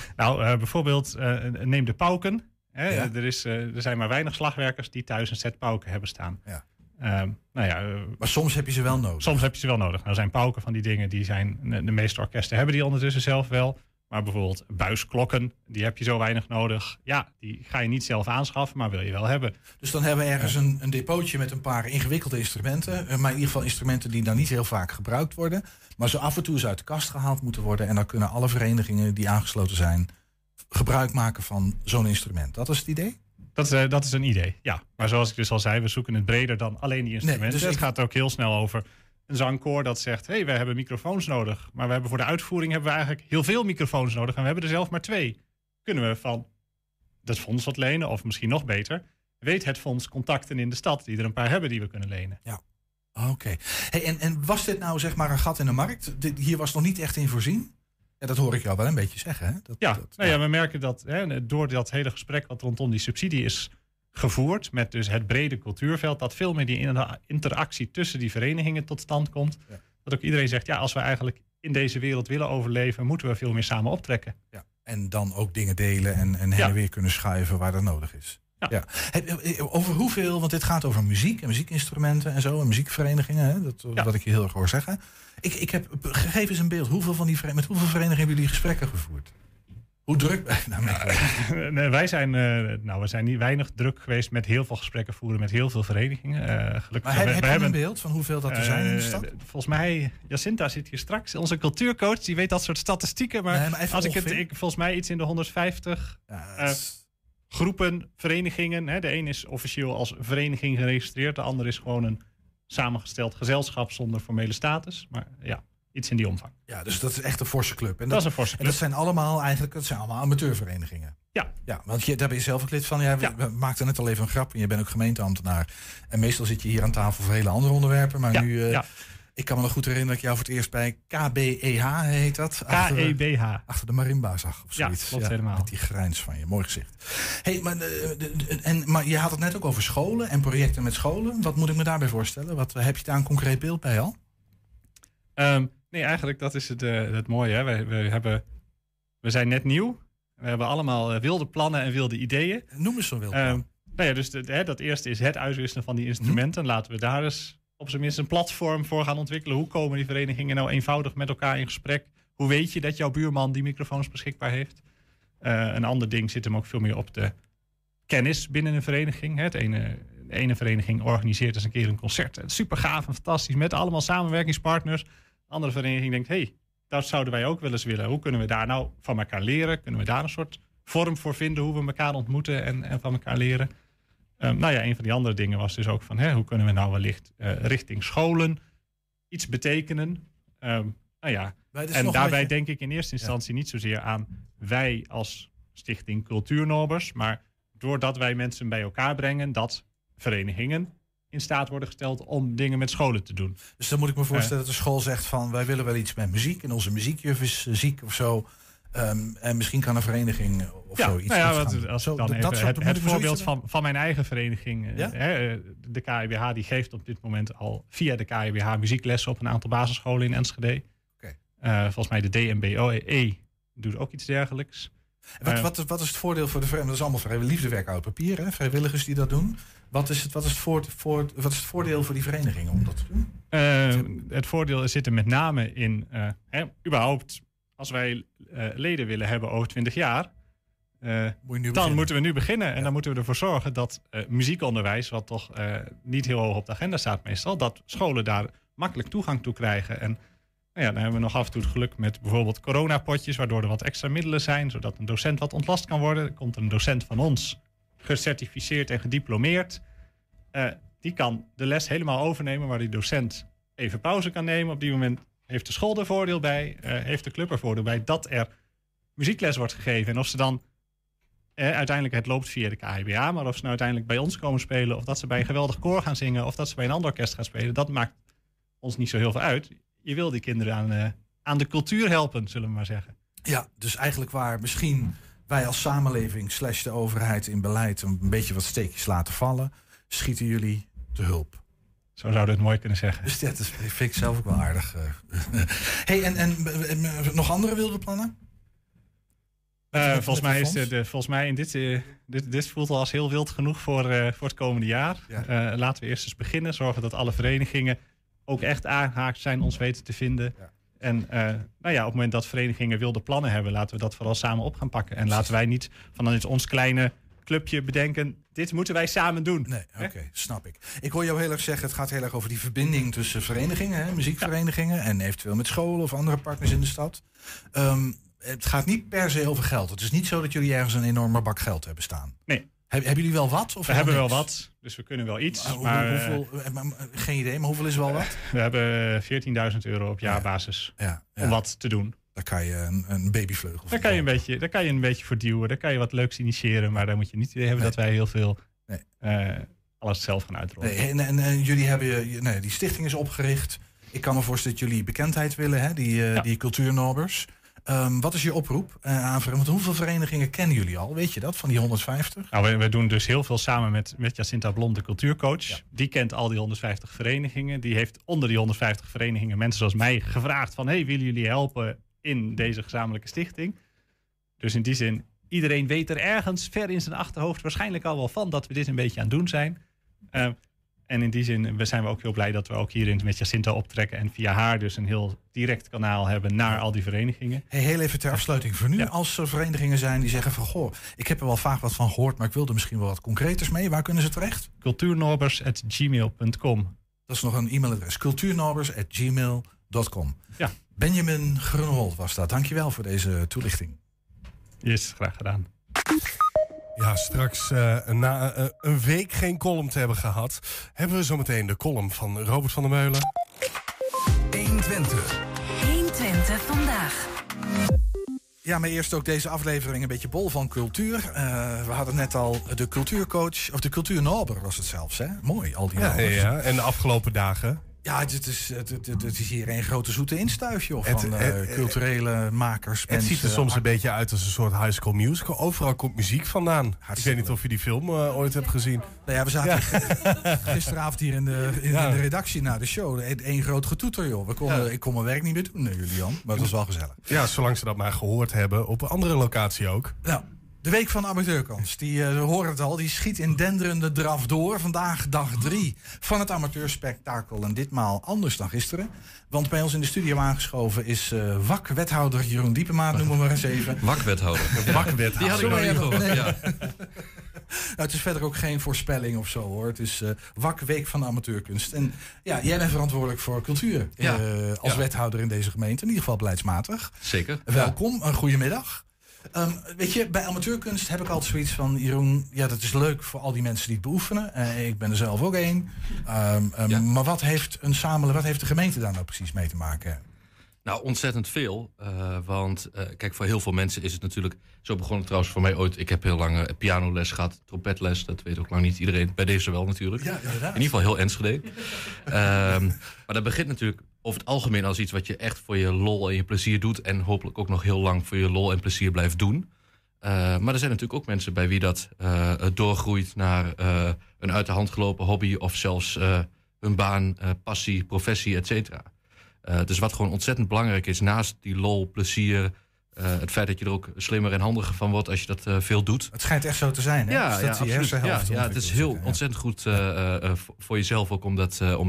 Bijvoorbeeld, neem de pauken. Hè? Ja. Er zijn maar weinig slagwerkers die thuis een set pauken hebben staan. Ja. Maar soms heb je ze wel nodig. Soms heb je ze wel nodig. Nou zijn pauken van die dingen, die zijn... De meeste orkesten hebben die ondertussen zelf wel. Maar bijvoorbeeld buisklokken, die heb je zo weinig nodig. Ja, die ga je niet zelf aanschaffen, maar wil je wel hebben. Dus dan hebben we ergens een depootje met een paar ingewikkelde instrumenten. Maar in ieder geval instrumenten die dan niet heel vaak gebruikt worden. Maar zo af en toe eens uit de kast gehaald moeten worden. En dan kunnen alle verenigingen die aangesloten zijn gebruik maken van zo'n instrument. Dat is het idee? Dat is een idee, ja. Maar zoals ik dus al zei, we zoeken het breder dan alleen die instrumenten. Nee, dus het gaat ook heel snel over... Een zangkoor dat zegt, wij hebben microfoons nodig. Maar we hebben voor de uitvoering eigenlijk heel veel microfoons nodig. En we hebben er zelf maar 2. Kunnen we van dat fonds wat lenen? Of misschien nog beter, weet het fonds contacten in de stad die er een paar hebben die we kunnen lenen. Ja, oké. Hey, en was dit nou zeg maar een gat in de markt? Hier was nog niet echt in voorzien? Ja, dat hoor ik jou wel een beetje zeggen. Hè? We merken dat door dat hele gesprek wat rondom die subsidie is gevoerd met dus het brede cultuurveld, dat veel meer die interactie tussen die verenigingen tot stand komt. Ja. Dat ook iedereen zegt, als we eigenlijk in deze wereld willen overleven, moeten we veel meer samen optrekken. Ja. En dan ook dingen delen en heen en weer kunnen schuiven waar dat nodig is. Ja. Ja. Over hoeveel, want dit gaat over muziek en muziekinstrumenten en zo, en muziekverenigingen, hè? Wat ik je heel erg hoor zeggen. Ik heb gegevens een beeld, met hoeveel verenigingen hebben jullie gesprekken gevoerd? Hoe druk? We zijn niet weinig druk geweest met heel veel gesprekken voeren met heel veel verenigingen. Gelukkig hebben we een beeld van hoeveel dat er zijn in de stad? Volgens mij, Jacinta zit hier straks. Onze cultuurcoach, die weet dat soort statistieken. Maar, volgens mij iets in de 150 groepen, verenigingen. Hè, de een is officieel als vereniging geregistreerd. De ander is gewoon een samengesteld gezelschap zonder formele status. Maar ja. Iets in die omvang. Ja, dus dat is echt een forse club. En dat is een forse club. En dat zijn allemaal amateurverenigingen. Ja, want daar ben je zelf ook lid van. We maakten net al even een grap en je bent ook gemeenteambtenaar. En meestal zit je hier aan tafel voor hele andere onderwerpen. Maar nu, ik kan me nog goed herinneren dat ik jou voor het eerst bij KBEH heet dat. KEBH. Achter de marimba zag of zoiets. Ja, klopt helemaal. Met die grijns van je. Mooi gezicht. Hey, maar je had het net ook over scholen en projecten met scholen. Wat moet ik me daarbij voorstellen? Heb je daar een concreet beeld bij al? Nee, eigenlijk dat is het mooie. Hè? We zijn net nieuw. We hebben allemaal wilde plannen en wilde ideeën. Noem eens zo'n wilde plan. Nou ja, dus dat eerste is het uitwisselen van die instrumenten. Laten we daar eens op zijn minst een platform voor gaan ontwikkelen. Hoe komen die verenigingen nou eenvoudig met elkaar in gesprek? Hoe weet je dat jouw buurman die microfoons beschikbaar heeft? Een ander ding zit hem ook veel meer op de kennis binnen een vereniging. Hè? De ene vereniging organiseert eens een keer een concert. Super gaaf en fantastisch met allemaal samenwerkingspartners. De andere vereniging denkt, hey, dat zouden wij ook wel eens willen. Hoe kunnen we daar nou van elkaar leren? Kunnen we daar een soort vorm voor vinden hoe we elkaar ontmoeten en van elkaar leren? Nou ja, een van die andere dingen was dus ook van... hoe kunnen we nou wellicht richting scholen iets betekenen? En daarbij denk ik in eerste instantie niet zozeer aan wij als Stichting Cultuurnobers, maar doordat wij mensen bij elkaar brengen, dat verenigingen in staat worden gesteld om dingen met scholen te doen. Dus dan moet ik me voorstellen dat de school zegt van... wij willen wel iets met muziek en onze muziekjuf is ziek of zo... en misschien kan een vereniging of zoiets. Het voorbeeld van mijn eigen vereniging. Ja? De KIBH die geeft op dit moment al via de KIBH muzieklessen op een aantal basisscholen in Enschede. Okay. Volgens mij de DMBOE doet ook iets dergelijks. Wat is het voordeel voor de vereniging? Dat is allemaal liefdewerk uit papier, hè? Vrijwilligers die dat doen. Wat is het voordeel voor die verenigingen om dat te doen? Het voordeel zit er met name in überhaupt... Als wij leden willen hebben over 20 jaar, moeten we nu beginnen. En dan moeten we ervoor zorgen dat muziekonderwijs, wat toch niet heel hoog op de agenda staat meestal, dat scholen daar makkelijk toegang toe krijgen. En dan hebben we nog af en toe het geluk met bijvoorbeeld coronapotjes, waardoor er wat extra middelen zijn, zodat een docent wat ontlast kan worden. Dan komt een docent van ons, gecertificeerd en gediplomeerd. Die kan de les helemaal overnemen, waar die docent even pauze kan nemen op die moment. Heeft de school er voordeel bij, heeft de club er voordeel bij... dat er muziekles wordt gegeven. En of ze dan uiteindelijk, het loopt via de KIBA... maar of ze nou uiteindelijk bij ons komen spelen... of dat ze bij een geweldig koor gaan zingen... of dat ze bij een ander orkest gaan spelen... dat maakt ons niet zo heel veel uit. Je wil die kinderen aan de cultuur helpen, zullen we maar zeggen. Ja, dus eigenlijk waar misschien wij als samenleving... / de overheid in beleid een beetje wat steekjes laten vallen... schieten jullie te hulp. Zo zouden we het mooi kunnen zeggen. Dus dat vind ik zelf ook wel aardig. Hey, en nog andere wilde plannen? Volgens mij in dit voelt al als heel wild genoeg voor het komende jaar. Ja. Laten we eerst eens beginnen. Zorgen dat alle verenigingen ook echt aangehaakt zijn, ons weten te vinden. Ja. En op het moment dat verenigingen wilde plannen hebben... laten we dat vooral samen op gaan pakken. En laten wij niet vanuit ons kleine... clubje bedenken, dit moeten wij samen doen. Nee, oké, snap ik. Ik hoor jou heel erg zeggen, het gaat heel erg over die verbinding tussen verenigingen, muziekverenigingen... en eventueel met scholen of andere partners in de stad. Het gaat niet per se over geld. Het is niet zo dat jullie ergens een enorme bak geld hebben staan. Nee. Hebben jullie wel wat? Of we hebben wel wat, dus we kunnen wel iets. Maar geen idee, maar hoeveel is wel wat? We hebben €14.000 op jaarbasis om wat te doen. Daar kan je een babyvleugel voor. Daar kan je een beetje voor duwen. Daar kan je wat leuks initiëren. Maar daar moet je niet het idee hebben dat wij heel veel alles zelf gaan uitrollen. Nee, en jullie hebben... die stichting is opgericht. Ik kan me voorstellen dat jullie bekendheid willen. Hè? Die cultuurnobers. Wat is je oproep aan verenigingen? Hoeveel verenigingen kennen jullie al? Weet je dat? Van die 150? Nou, we doen dus heel veel samen met Jacinta Blom, de cultuurcoach. Ja. Die kent al die 150 verenigingen. Die heeft onder die 150 verenigingen mensen zoals mij gevraagd van... hey, willen jullie helpen... in deze gezamenlijke stichting. Dus in die zin, iedereen weet er ergens... ver in zijn achterhoofd waarschijnlijk al wel van... dat we dit een beetje aan het doen zijn. En in die zin zijn we ook heel blij... dat we ook hierin met Jacinta optrekken... en via haar dus een heel direct kanaal hebben... naar al die verenigingen. Hey, heel even ter afsluiting voor nu. Ja. Als er verenigingen zijn die zeggen van... goh, ik heb er wel vaag wat van gehoord... maar ik wil er misschien wel wat concreters mee. Waar kunnen ze terecht? cultuurnobers@gmail.com. Dat is nog een e-mailadres. cultuurnobers@gmail.com. Ja. Benjamin Groenewold was dat. Dankjewel voor deze toelichting. Yes, graag gedaan. Ja, straks na een week geen column te hebben gehad... hebben we zometeen de column van Robert van der Meulen. 120. 120 vandaag. Ja, maar eerst ook deze aflevering een beetje bol van cultuur. We hadden net al de cultuurcoach, of de cultuurnober was het zelfs, hè? Mooi, al die nobers. En de afgelopen dagen... Ja, het is hier een grote zoete instuifje van culturele makers. Het ziet er soms een beetje uit als een soort high school musical. Overal komt muziek vandaan. Ik weet niet of je die film ooit hebt gezien. Nou ja, we zaten gisteravond hier in de redactie na de show. Eén groot getoeter, joh. Ik kon mijn werk niet meer doen, Julian. Maar het was wel gezellig. Ja, zolang ze dat maar gehoord hebben. Op een andere locatie ook. Nou. De week van amateurkans, we horen het al, die schiet in denderende draf door. Vandaag dag 3 van het amateurspektakel en ditmaal anders dan gisteren. Want bij ons in de studio aangeschoven is WAK-wethouder Jeroen Diepema, noemen we maar eens even. WAK-wethouder. Die had ik nog niet gehoord, ja. Het is verder ook geen voorspelling of zo, hoor. Het is WAK, Week van de Amateurkunst. En ja, jij bent verantwoordelijk voor cultuur als wethouder in deze gemeente. In ieder geval beleidsmatig. Zeker. Welkom, een goede middag. Weet je, bij amateurkunst heb ik altijd zoiets van... Jeroen, ja, dat is leuk voor al die mensen die het beoefenen. Ik ben er zelf ook één. Maar wat heeft de gemeente daar nou precies mee te maken? Nou, ontzettend veel. Want kijk, voor heel veel mensen is het natuurlijk... Zo begon het trouwens voor mij ooit. Ik heb heel lang pianoles gehad, trompetles. Dat weet ook lang niet iedereen. Bij deze wel natuurlijk. Ja, inderdaad. In ieder geval heel Enschede. Maar dat begint natuurlijk... Over het algemeen als iets wat je echt voor je lol en je plezier doet... en hopelijk ook nog heel lang voor je lol en plezier blijft doen. Maar er zijn natuurlijk ook mensen bij wie dat doorgroeit... naar een uit de hand gelopen hobby of zelfs hun baan, passie, professie, et cetera. Dus wat gewoon ontzettend belangrijk is naast die lol, plezier... het feit dat je er ook slimmer en handiger van wordt als je dat veel doet. Het schijnt echt zo te zijn, hè? Ja, dus dat hersenhelft. Ja, het is heel ontzettend goed voor jezelf ook om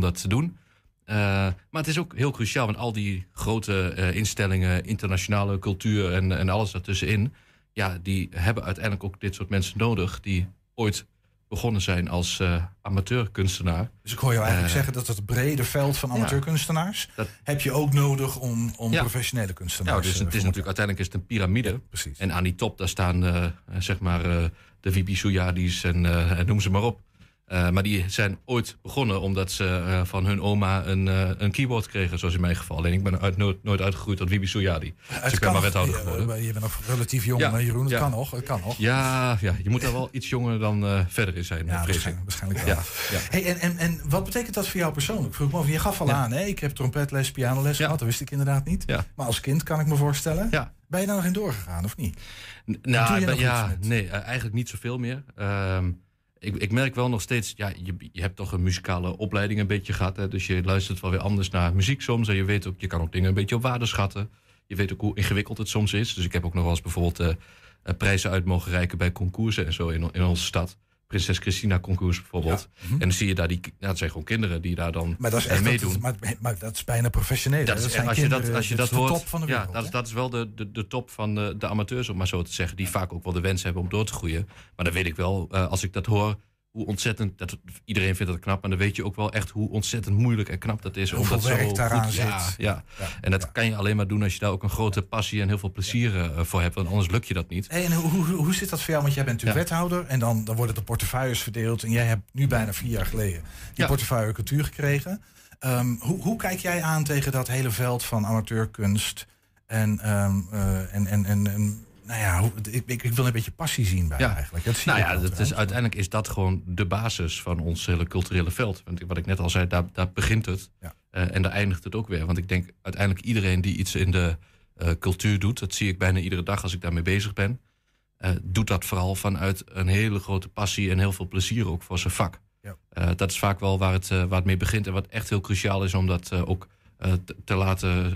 dat te doen... maar het is ook heel cruciaal, want al die grote instellingen... internationale cultuur en alles daartussenin... ja, die hebben uiteindelijk ook dit soort mensen nodig... die ooit begonnen zijn als amateurkunstenaar. Dus ik hoor jou eigenlijk zeggen dat het brede veld van amateurkunstenaars... Dat heb je ook nodig om professionele kunstenaars... Ja, dus het is natuurlijk, uiteindelijk is het een piramide. Ja, precies. En aan die top, daar staan de Wibisuyadis en noem ze maar op. Maar die zijn ooit begonnen omdat ze van hun oma een keyboard kregen, zoals in mijn geval. Alleen ik ben nooit uitgegroeid tot Wibi Sujadi. Dus ik ben maar wethouder geworden. Je bent nog relatief jong, hè, Jeroen? Het kan nog, het kan nog. Ja, je moet daar wel iets jonger dan verder in zijn. Ja, waarschijnlijk wel. Ja. Hey, en wat betekent dat voor jou persoonlijk? Vroeg me over. Je gaf al aan, hè? Ik heb trompetles, pianoles gehad. Dat wist ik inderdaad niet. Ja. Maar als kind kan ik me voorstellen... Ja. Ben je daar nog in doorgegaan, of niet? Eigenlijk niet zoveel meer. Ik merk wel nog steeds, je hebt toch een muzikale opleiding een beetje gehad. Hè? Dus je luistert wel weer anders naar muziek soms. En je weet ook, je kan ook dingen een beetje op waarde schatten. Je weet ook hoe ingewikkeld het soms is. Dus ik heb ook nog wel eens bijvoorbeeld prijzen uit mogen reiken bij concoursen en zo in onze stad. Prinses Christina concours bijvoorbeeld. Ja. En dan zie je daar dat zijn gewoon kinderen die daar dan meedoen. Maar dat is bijna professioneel. Dat is wel de top van de amateurs, om maar zo te zeggen. Die vaak ook wel de wens hebben om door te groeien. Maar dan weet ik wel, als ik dat hoor, hoe ontzettend... iedereen vindt dat knap, maar dan weet je ook wel echt hoe ontzettend moeilijk en knap dat is. Hoeveel werk daaraan zit. Ja. En dat kan je alleen maar doen als je daar ook een grote passie en heel veel plezier voor hebt. Want anders lukt je dat niet. Hey, en hoe zit dat voor jou? Want jij bent natuurlijk wethouder en dan worden de portefeuilles verdeeld. En jij hebt nu bijna 4 jaar geleden die portefeuille cultuur gekregen. Hoe kijk jij aan tegen dat hele veld van amateurkunst en nou ja, ik wil een beetje passie zien bij eigenlijk. Uiteindelijk is dat gewoon de basis van ons hele culturele veld. Want wat ik net al zei, daar begint het. Ja. En daar eindigt het ook weer. Want ik denk uiteindelijk iedereen die iets in de cultuur doet... dat zie ik bijna iedere dag als ik daarmee bezig ben... doet dat vooral vanuit een hele grote passie en heel veel plezier ook voor zijn vak. Ja. Dat is vaak wel waar het mee begint. En wat echt heel cruciaal is om dat ook... te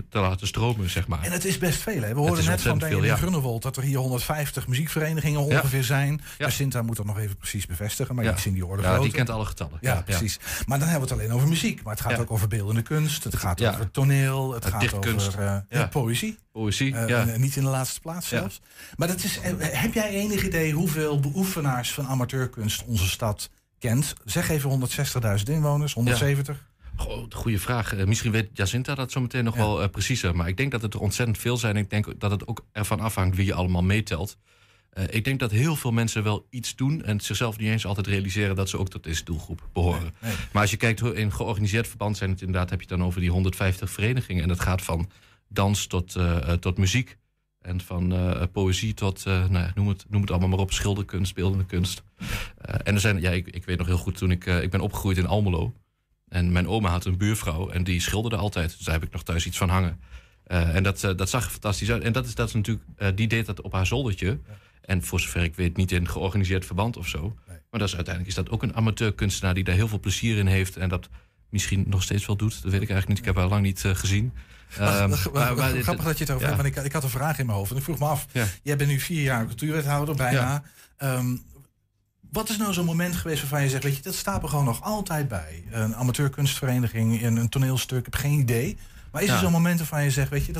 laten stromen, zeg maar. En het is best veel, hè? We hoorden net van Benjamin Groenewold dat er hier 150 muziekverenigingen ongeveer zijn. Ja. Sinta moet dat nog even precies bevestigen, maar je ziet die orde groot. Ja, die kent alle getallen. Ja, precies. Maar dan hebben we het alleen over muziek. Maar het gaat ook over beeldende kunst, het gaat over toneel, het gaat over poëzie. Niet in de laatste plaats zelfs. Maar dat is, heb jij enig idee hoeveel beoefenaars van amateurkunst onze stad kent? Zeg even 160.000 inwoners, 170... Goeie vraag. Misschien weet Jacinta dat zo meteen nog wel preciezer. Maar ik denk dat het er ontzettend veel zijn. Ik denk dat het ook ervan afhangt wie je allemaal meetelt. Ik denk dat heel veel mensen wel iets doen... en zichzelf niet eens altijd realiseren dat ze ook tot deze doelgroep behoren. Nee. Maar als je kijkt in georganiseerd verband zijn het inderdaad... heb je dan over die 150 verenigingen. En dat gaat van dans tot muziek. En van poëzie tot, noem het allemaal maar op... schilderkunst, beeldende kunst. En er zijn, ik weet nog heel goed, toen ik ben opgegroeid in Almelo... En mijn oma had een buurvrouw en die schilderde altijd. Dus daar heb ik nog thuis iets van hangen. En dat zag er fantastisch uit. En dat is natuurlijk, die deed dat op haar zoldertje. Ja. En voor zover ik weet niet in georganiseerd verband of zo. Nee. Maar dat is, uiteindelijk is dat ook een amateurkunstenaar die daar heel veel plezier in heeft. En dat misschien nog steeds wel doet. Dat weet ik eigenlijk niet. Ik heb haar lang niet gezien. Maar grappig dat je het over hebt. Want ik had een vraag in mijn hoofd. En ik vroeg me af, jij bent nu 4 jaar cultuurwethouder bijna. Ja. Wat is nou zo'n moment geweest waarvan je zegt, weet je, dat staat er gewoon nog altijd bij. Een amateurkunstvereniging, een toneelstuk, ik heb geen idee. Maar is er zo'n moment waarvan je zegt, weet je,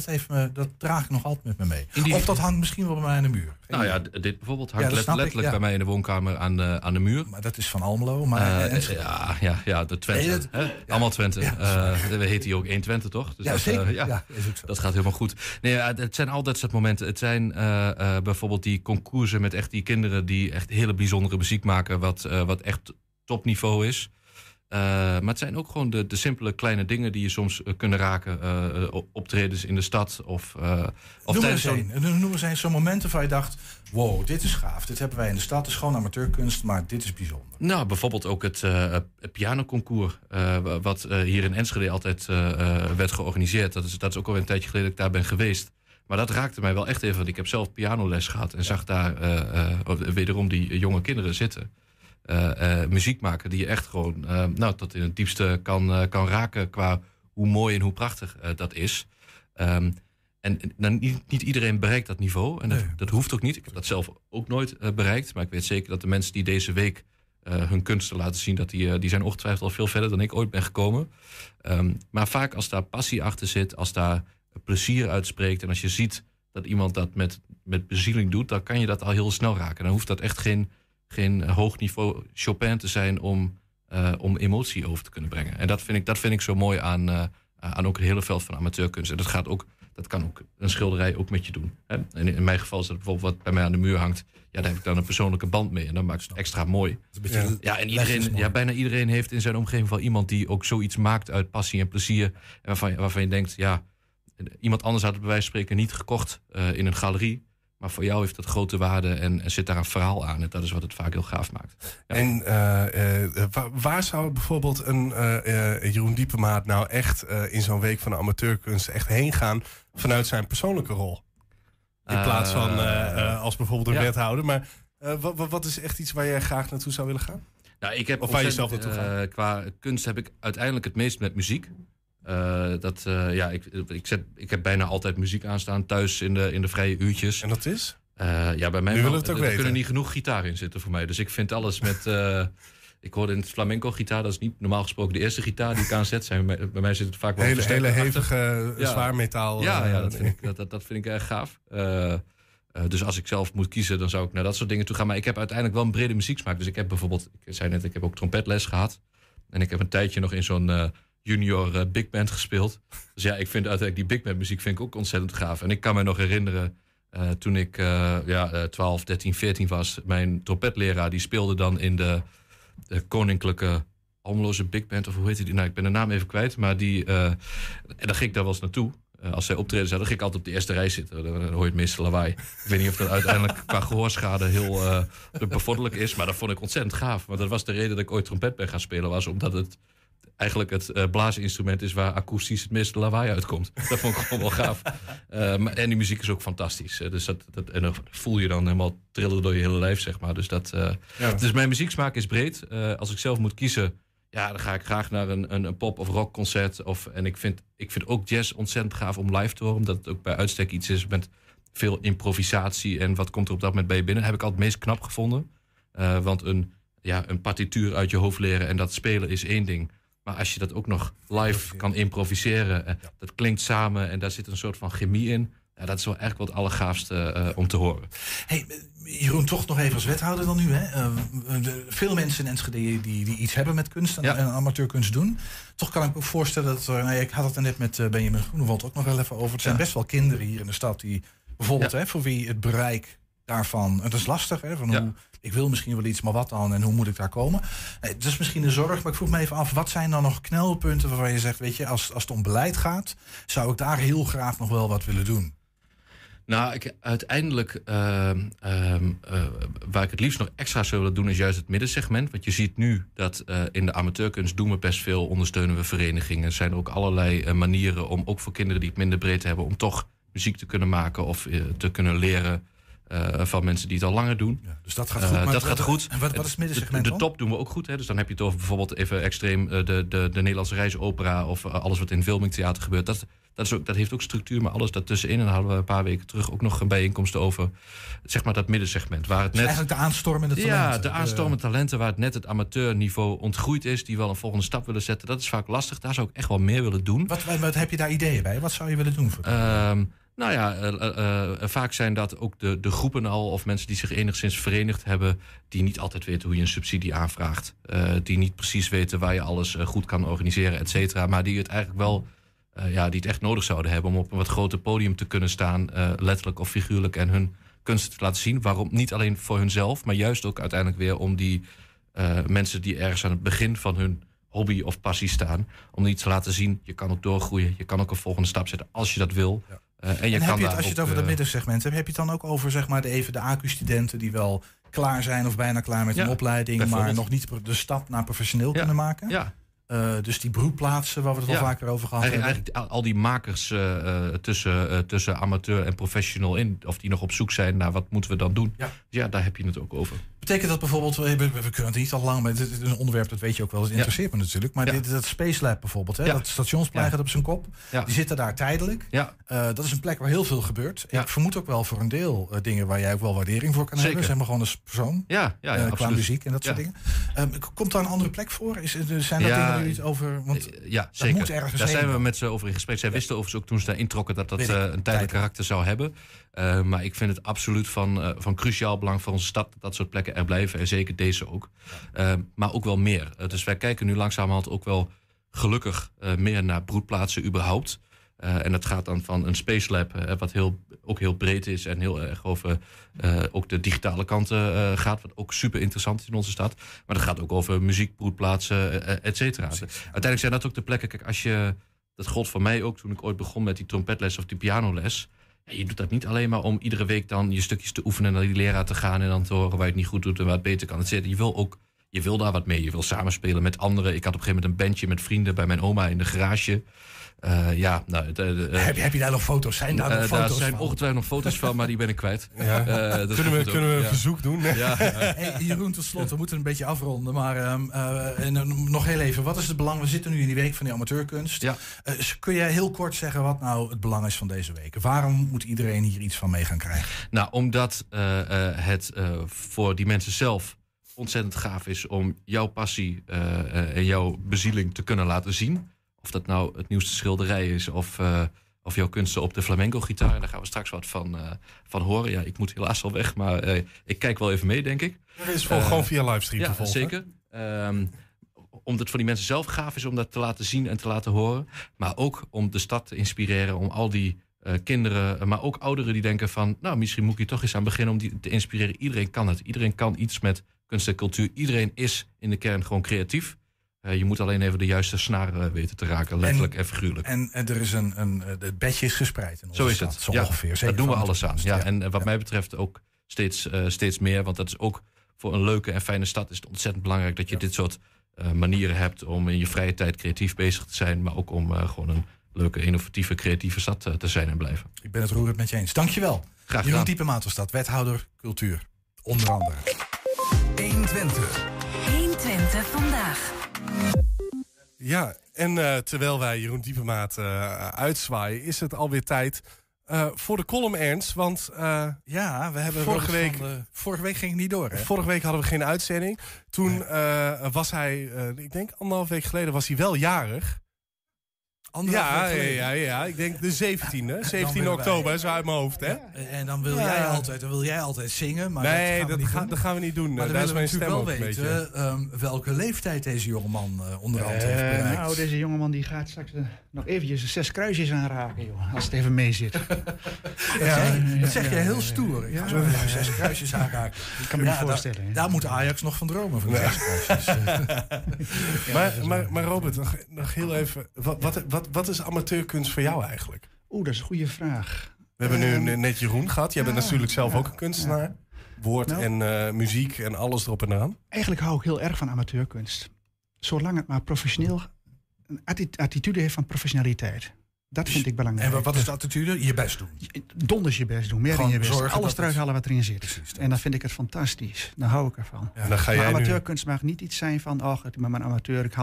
dat draag ik nog altijd met me mee. Of dat hangt misschien wel bij mij aan de muur. Dit bijvoorbeeld hangt letterlijk bij mij in de woonkamer aan de muur. Maar dat is van Almelo. Maar de Twente. Allemaal Twente. We heten hier ook 1 Twente, toch? Dus zeker. Is ook zo. Dat gaat helemaal goed. Nee, het zijn altijd dat momenten. Het zijn bijvoorbeeld die concoursen met echt die kinderen die echt hele bijzondere muziek maken, wat echt topniveau is. Maar het zijn ook gewoon de simpele kleine dingen die je soms kunnen raken. Optredens in de stad. Noem eens eens zo'n momenten waar je dacht, wow, dit is gaaf. Dit hebben wij in de stad. Het is gewoon amateurkunst, maar dit is bijzonder. Nou, bijvoorbeeld ook het pianoconcours. Wat hier in Enschede altijd werd georganiseerd. Dat is ook al een tijdje geleden dat ik daar ben geweest. Maar dat raakte mij wel echt even. Want ik heb zelf pianoles gehad. En zag daar wederom die jonge kinderen zitten. Muziek maken die je echt gewoon tot in het diepste kan raken qua hoe mooi en hoe prachtig dat is. Niet iedereen bereikt dat niveau. En dat hoeft ook niet. Ik heb dat zelf ook nooit bereikt. Maar ik weet zeker dat de mensen die deze week hun kunsten laten zien, dat die zijn ongetwijfeld al veel verder dan ik ooit ben gekomen. Maar vaak als daar passie achter zit, als daar plezier uitspreekt en als je ziet dat iemand dat met bezieling doet, dan kan je dat al heel snel raken. Dan hoeft dat echt geen hoog niveau Chopin te zijn om emotie over te kunnen brengen. En dat vind ik zo mooi aan ook het hele veld van amateurkunst. En dat kan ook een schilderij ook met je doen. Hè? En in mijn geval is dat bijvoorbeeld wat bij mij aan de muur hangt. Ja, daar heb ik dan een persoonlijke band mee. En dat maakt het extra mooi. En bijna iedereen heeft in zijn omgeving wel iemand die ook zoiets maakt uit passie en plezier. Waarvan je denkt, iemand anders had het bij wijze van spreken niet gekocht in een galerie. Maar voor jou heeft dat grote waarde en zit daar een verhaal aan. En dat is wat het vaak heel gaaf maakt. Ja. En waar zou bijvoorbeeld een Jeroen Diepemaat nou echt in zo'n week van de amateurkunst echt heen gaan vanuit zijn persoonlijke rol? In plaats van als bijvoorbeeld een wethouder. Maar wat is echt iets waar jij graag naartoe zou willen gaan? Nou, of waar je zelf naartoe gaat? Qua kunst heb ik uiteindelijk het meest met muziek. Ik heb bijna altijd muziek aanstaan thuis in de vrije uurtjes. En dat is? Bij mij kunnen niet genoeg gitaar in zitten voor mij. Dus ik vind alles met... ik hoorde in het flamenco gitaar, dat is niet normaal gesproken de eerste gitaar die ik aanzet. Bij mij zit het vaak wel hele hevige zwaar metaal. Dat vind ik erg gaaf. Dus als ik zelf moet kiezen, dan zou ik naar dat soort dingen toe gaan. Maar ik heb uiteindelijk wel een brede muzieksmaak. Dus ik heb bijvoorbeeld, ik heb ook trompetles gehad. En ik heb een tijdje nog in zo'n... junior big band gespeeld. Dus ik vind uiteindelijk die big band muziek vind ik ook ontzettend gaaf. En ik kan me nog herinneren, toen ik 12, 13, 14 was... mijn trompetleraar die speelde dan in de Koninklijke Almeloze Big Band... of hoe heette die? Nou, ik ben de naam even kwijt. Maar en dan ging ik daar wel eens naartoe. Als zij optreden zouden, ging ik altijd op de eerste rij zitten. Dan hoor je het meeste lawaai. Ik weet niet of dat uiteindelijk qua gehoorschade heel bevorderlijk is... maar dat vond ik ontzettend gaaf. Want dat was de reden dat ik ooit trompet ben gaan spelen was... omdat het... eigenlijk het blaasinstrument is waar akoestisch het meeste lawaai uitkomt. Dat vond ik gewoon wel gaaf. En die muziek is ook fantastisch. Dus en dan voel je dan helemaal trillen door je hele lijf, zeg maar. Dus, dus mijn muzieksmaak is breed. Als ik zelf moet kiezen, dan ga ik graag naar een pop- of rockconcert. En ik vind ook jazz ontzettend gaaf om live te horen. Omdat het ook bij uitstek iets is met veel improvisatie. En wat komt er op dat moment bij je binnen? Dat heb ik al het meest knap gevonden. Want een partituur uit je hoofd leren en dat spelen is één ding... Maar als je dat ook nog live kan improviseren... dat klinkt samen en daar zit een soort van chemie in... Ja, dat is wel eigenlijk wel het allergaafste om te horen. Hey, Jeroen, toch nog even als wethouder dan nu. Hè? Veel mensen in Enschede die iets hebben met kunst en amateurkunst doen. Toch kan ik me ook voorstellen dat... ik had het er net met Benjamin Groenewold ook nog wel even over. Het zijn best wel kinderen hier in de stad die bijvoorbeeld... voor wie het bereik... daarvan, het is lastig, hè, van hoe, ik wil misschien wel iets, maar wat dan en hoe moet ik daar komen? Dat is misschien een zorg, maar ik vroeg me even af, wat zijn dan nog knelpunten waarvan je zegt, weet je, als het om beleid gaat, zou ik daar heel graag nog wel wat willen doen? Nou, uiteindelijk waar ik het liefst nog extra zou willen doen is juist het middensegment. Want je ziet nu dat in de amateurkunst doen we best veel, ondersteunen we verenigingen. Er zijn ook allerlei manieren om ook voor kinderen die het minder breed hebben, om toch muziek te kunnen maken of te kunnen leren van mensen die het al langer doen. Ja, dus dat gaat goed. Maar dat gaat goed. En wat is het middensegment dan? De top doen we ook goed. Hè? Dus dan heb je het over bijvoorbeeld even extreem de Nederlandse reisopera of alles wat in filmtheater gebeurt. Dat heeft ook structuur, maar alles daartussenin. En dan hadden we een paar weken terug ook nog een bijeenkomst over, zeg maar, dat middensegment. Waar het net, dus eigenlijk de aanstormende talenten. Ja, de aanstormende talenten waar het net het amateurniveau ontgroeid is, die wel een volgende stap willen zetten. Dat is vaak lastig. Daar zou ik echt wel meer willen doen. Wat heb je daar ideeën bij? Wat zou je willen doen? Voor nou ja, vaak zijn dat ook de groepen al, of mensen die zich enigszins verenigd hebben, die niet altijd weten hoe je een subsidie aanvraagt. Die niet precies weten waar je alles goed kan organiseren, et cetera. Maar die het eigenlijk wel, die het echt nodig zouden hebben om op een wat groter podium te kunnen staan, letterlijk of figuurlijk, en hun kunst te laten zien. Waarom? Niet alleen voor hunzelf, maar juist ook uiteindelijk weer om die mensen die ergens aan het begin van hun hobby of passie staan, om die te laten zien, je kan ook doorgroeien, je kan ook een volgende stap zetten als je dat wil. Ja. Als je het over dat middensegment hebt, heb je het dan ook over, zeg maar, de AQ-studenten die wel klaar zijn of bijna klaar met een opleiding, maar nog niet de stap naar professioneel kunnen maken? Ja. Dus die broedplaatsen waar we het al vaker over gehad hebben. Eigenlijk al die makers tussen amateur en professional in, of die nog op zoek zijn naar wat moeten we dan doen. Ja, daar heb je het ook over. Betekent dat bijvoorbeeld, we kunnen het niet al lang, maar dit is een onderwerp dat weet je ook wel, dat interesseert me natuurlijk. Maar dat Space Lab bijvoorbeeld, hè, dat stationsplein gaat op zijn kop. Ja. Die zitten daar tijdelijk. Ja. Dat is een plek waar heel veel gebeurt. Ja. Ik vermoed ook wel voor een deel dingen waar jij ook wel waardering voor kan hebben. Zeg maar gewoon als persoon. Qua muziek en dat soort dingen. Komt daar een andere plek voor? Zijn dat dingen waar jullie het over? Want dat moet ergens zijn. Daar zijn we met ze over in gesprek. Zij wisten overigens ook toen ze daar introkken dat dat een tijdelijk karakter zou hebben. Maar ik vind het absoluut van cruciaal belang voor onze stad dat dat soort plekken er blijven. En zeker deze ook. Maar ook wel meer. Dus wij kijken nu langzamerhand ook wel gelukkig meer naar broedplaatsen überhaupt. En dat gaat dan van een Space Lab, wat ook heel breed is en heel erg over ook de digitale kanten gaat, wat ook super interessant is in onze stad. Maar dat gaat ook over muziekbroedplaatsen, et cetera. Uiteindelijk zijn dat ook de plekken. Kijk, dat gold voor mij ook toen ik ooit begon met die trompetles of die pianoles. Ja, je doet dat niet alleen maar om iedere week dan je stukjes te oefenen, naar die leraar te gaan en dan te horen waar je het niet goed doet en waar het beter kan. Je wil daar wat mee. Je wil samenspelen met anderen. Ik had op een gegeven moment een bandje met vrienden bij mijn oma in de garage. Heb je daar nog foto's? Zijn daar nog foto's? Daar zijn ongetwijfeld nog foto's van, maar die ben ik kwijt. Ja. Kunnen we een verzoek doen? Hey, Jeroen, tot slot, we moeten een beetje afronden. Maar nog heel even, wat is het belang? We zitten nu in die week van de amateurkunst. Ja. Kun jij heel kort zeggen wat nou het belang is van deze week? Waarom moet iedereen hier iets van mee gaan krijgen? Nou, omdat het voor die mensen zelf ontzettend gaaf is om jouw passie en jouw bezieling te kunnen laten zien. Of dat nou het nieuwste schilderij is of jouw kunsten op de flamenco-gitaar. Daar gaan we straks wat van horen. Ja, ik moet helaas al weg, maar ik kijk wel even mee, denk ik. Dat is gewoon via livestream te volgen. Ja, zeker. Omdat het voor die mensen zelf gaaf is om dat te laten zien en te laten horen. Maar ook om de stad te inspireren, om al die kinderen, maar ook ouderen die denken van, nou, misschien moet ik hier toch eens aan beginnen om die te inspireren. Iedereen kan het. Iedereen kan iets met kunst en cultuur. Iedereen is in de kern gewoon creatief. Je moet alleen even de juiste snaren weten te raken, letterlijk en figuurlijk. En er is het bedje is gespreid in onze stad. Zo is het. Zo ongeveer. Daar doen we alles aan. Ja, en wat mij betreft ook steeds meer. Want dat is ook voor een leuke en fijne stad is het ontzettend belangrijk dat je dit soort manieren hebt om in je vrije tijd creatief bezig te zijn. Maar ook om gewoon een leuke, innovatieve, creatieve stad te zijn en blijven. Ik ben het roerend met je eens. Dankjewel. Graag gedaan. Jeroen Diepema-Telstad, wethouder cultuur. Onder andere. 120 vandaag. Ja, en terwijl wij Jeroen Diepemaat uitzwaaien, is het alweer tijd voor de column Ernst. Want we hebben vorige week ging het niet door. Hè? Vorige week hadden we geen uitzending. Toen was hij, ik denk anderhalf week geleden, was hij wel jarig. Ik denk de 17 oktober, zo uit mijn hoofd. Hè? En dan wil jij altijd zingen. Maar nee, dat gaan we niet doen. Maar daar is mijn stem op een beetje. Welke leeftijd deze jongeman onderhand heeft bereikt. Nou, deze jongeman die gaat straks nog eventjes de 6 kruisjes aanraken, joh, als het even mee zit. Dat zeg jij heel stoer. Ik ga zo 6 kruisjes aanraken. Ik kan me niet voorstellen. Daar moet Ajax nog van dromen. Maar Robert, nog heel even. Wat is amateurkunst voor jou eigenlijk? Oeh, dat is een goede vraag. We hebben nu net Jeroen gehad. Jij bent natuurlijk zelf ook een kunstenaar. Woord en muziek en alles erop en eraan. Eigenlijk hou ik heel erg van amateurkunst. Zolang het maar professioneel... een attitude heeft van professionaliteit. Dat vind ik belangrijk. En wat is de attitude? Je best doen. Donders je best doen. Meer dan je best. Alles eruit halen wat erin zit. Precies, en dan vind ik het fantastisch. Dan hou ik ervan. Ja, dan ga jij maar amateurkunst mag niet iets zijn van... oh, maar mijn amateur, ik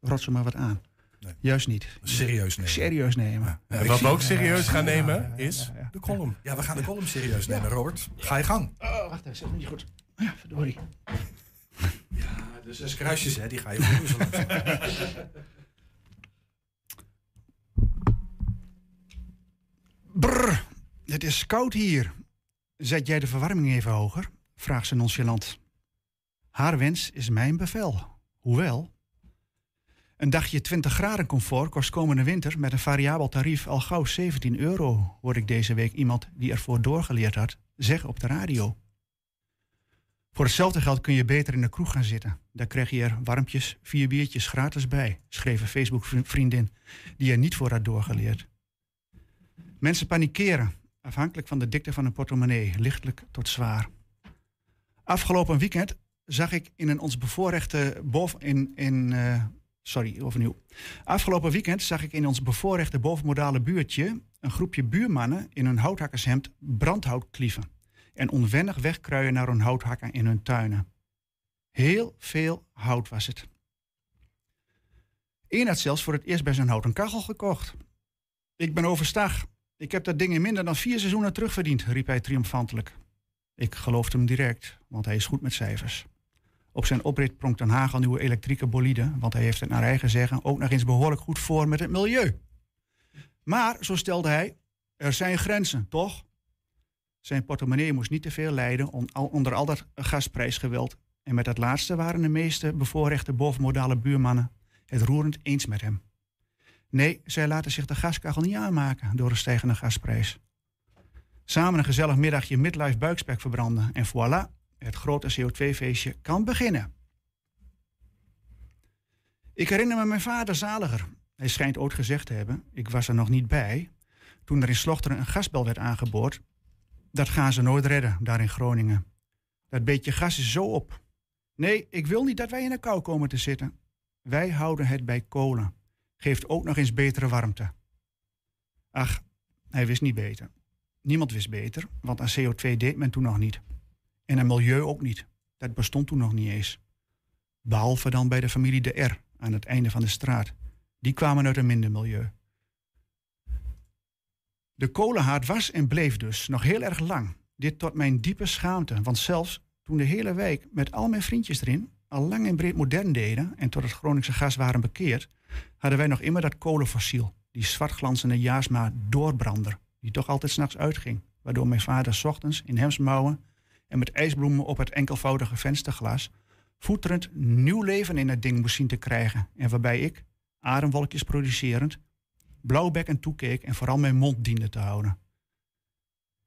rots er maar wat aan. Nee. Juist niet. Serieus nemen. Serieus nemen. Ja. Ja, wat we ook serieus gaan nemen is de column. Ja, we gaan de column serieus nemen, Robert. Ja. Ga je gang. Oh, wacht even, zet me niet goed. Ja, verdorie. Ja, de 6 kruisjes, hè, die ga je opnieuw zo langs. Brrr, het is koud hier. Zet jij de verwarming even hoger? Vraagt ze nonchalant. Haar wens is mijn bevel. Hoewel... een dagje 20 graden comfort kost komende winter met een variabel tarief al gauw €17, hoorde ik deze week iemand die ervoor doorgeleerd had zeggen op de radio. Voor hetzelfde geld kun je beter in de kroeg gaan zitten. Daar krijg je er warmpjes 4 biertjes gratis bij, schreef een Facebook-vriendin die er niet voor had doorgeleerd. Mensen panikeren, afhankelijk van de dikte van een portemonnee, lichtelijk tot zwaar. Afgelopen weekend zag ik in een ons bevoorrechte Afgelopen weekend zag ik in ons bevoorrechte bovenmodale buurtje een groepje buurmannen in hun houthakkershemd brandhout klieven en onwennig wegkruien naar hun houthakken in hun tuinen. Heel veel hout was het. Eén had zelfs voor het eerst bij zijn hout een kachel gekocht. Ik ben overstag. Ik heb dat ding in minder dan 4 seizoenen terugverdiend, riep hij triomfantelijk. Ik geloofde hem direct, want hij is goed met cijfers. Op zijn oprit pronkt Den Haag al nieuwe elektrieke bolide, want hij heeft het naar eigen zeggen ook nog eens behoorlijk goed voor met het milieu. Maar, zo stelde hij, er zijn grenzen, toch? Zijn portemonnee moest niet te veel lijden onder al dat gasprijsgeweld. En met dat laatste waren de meeste bevoorrechte bovenmodale buurmannen het roerend eens met hem. Nee, zij laten zich de gaskachel niet aanmaken door de stijgende gasprijs. Samen een gezellig middagje midlife buikspek verbranden en voilà... het grote CO2-feestje kan beginnen. Ik herinner me mijn vader zaliger. Hij schijnt ooit gezegd te hebben, ik was er nog niet bij... toen er in Slochteren een gasbel werd aangeboord. Dat gaan ze nooit redden, daar in Groningen. Dat beetje gas is zo op. Nee, ik wil niet dat wij in de kou komen te zitten. Wij houden het bij kolen. Geeft ook nog eens betere warmte. Ach, hij wist niet beter. Niemand wist beter, want aan CO2 deed men toen nog niet... en een milieu ook niet. Dat bestond toen nog niet eens. Behalve dan bij de familie de R aan het einde van de straat. Die kwamen uit een minder milieu. De kolenhaard was en bleef dus nog heel erg lang. Dit tot mijn diepe schaamte. Want zelfs toen de hele wijk met al mijn vriendjes erin... al lang en breed modern deden... en tot het Groningse gas waren bekeerd... hadden wij nog immer dat kolenfossiel. Die zwartglanzende Jaasma doorbrander. Die toch altijd 's nachts uitging. Waardoor mijn vader 's ochtends in hemdsmouwen... en met ijsbloemen op het enkelvoudige vensterglas... voeterend nieuw leven in het ding moest zien te krijgen... en waarbij ik, ademwolkjes producerend... blauwbekkend toekeek en vooral mijn mond diende te houden.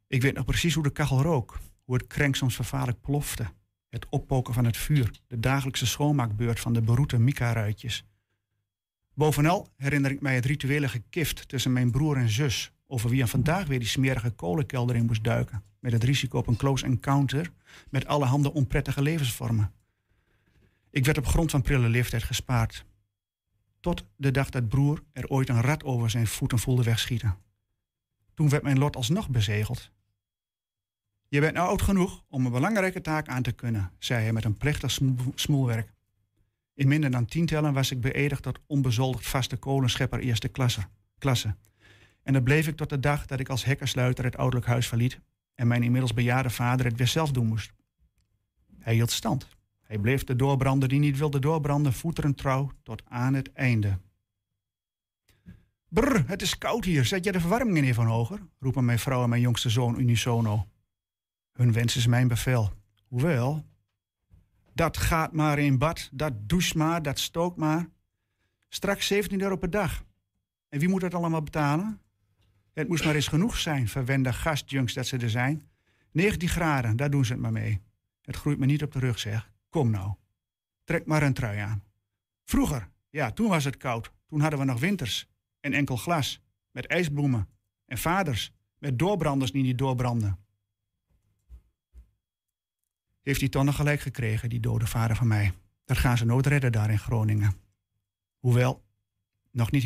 Ik weet nog precies hoe de kachel rook... hoe het krenk soms vervaarlijk plofte... het oppoken van het vuur... de dagelijkse schoonmaakbeurt van de beroete Mika-ruitjes. Bovenal herinner ik mij het rituele gekift... tussen mijn broer en zus... over wie er vandaag weer die smerige kolenkelder in moest duiken... met het risico op een close encounter... met allerhande onprettige levensvormen. Ik werd op grond van prille leeftijd gespaard. Tot de dag dat broer er ooit een rat over zijn voeten voelde wegschieten. Toen werd mijn lot alsnog bezegeld. Je bent nou oud genoeg om een belangrijke taak aan te kunnen... zei hij met een plechtig smoelwerk. In minder dan 10 tellen was ik beëdigd... tot onbezoldigd vaste kolenschepper eerste klasse... En dat bleef ik tot de dag dat ik als hekkersluiter het ouderlijk huis verliet... en mijn inmiddels bejaarde vader het weer zelf doen moest. Hij hield stand. Hij bleef de doorbrander die niet wilde doorbranden... voeterend trouw tot aan het einde. Brr, het is koud hier. Zet jij de verwarming even hoger? Roepen mijn vrouw en mijn jongste zoon unisono. Hun wens is mijn bevel. Hoewel... dat gaat maar in bad, dat doucht maar, dat stookt maar. Straks €17 per dag. En wie moet dat allemaal betalen? Het moest maar eens genoeg zijn, verwende gastjunks dat ze er zijn. 19 graden, daar doen ze het maar mee. Het groeit me niet op de rug, zeg. Kom nou. Trek maar een trui aan. Vroeger, ja, toen was het koud. Toen hadden we nog winters. En enkel glas. Met ijsbloemen. En vaders. Met doorbranders die niet doorbranden. Heeft hij toch nog gelijk gekregen, die dode vader van mij. Dat gaan ze nooit redden daar in Groningen. Hoewel nog niet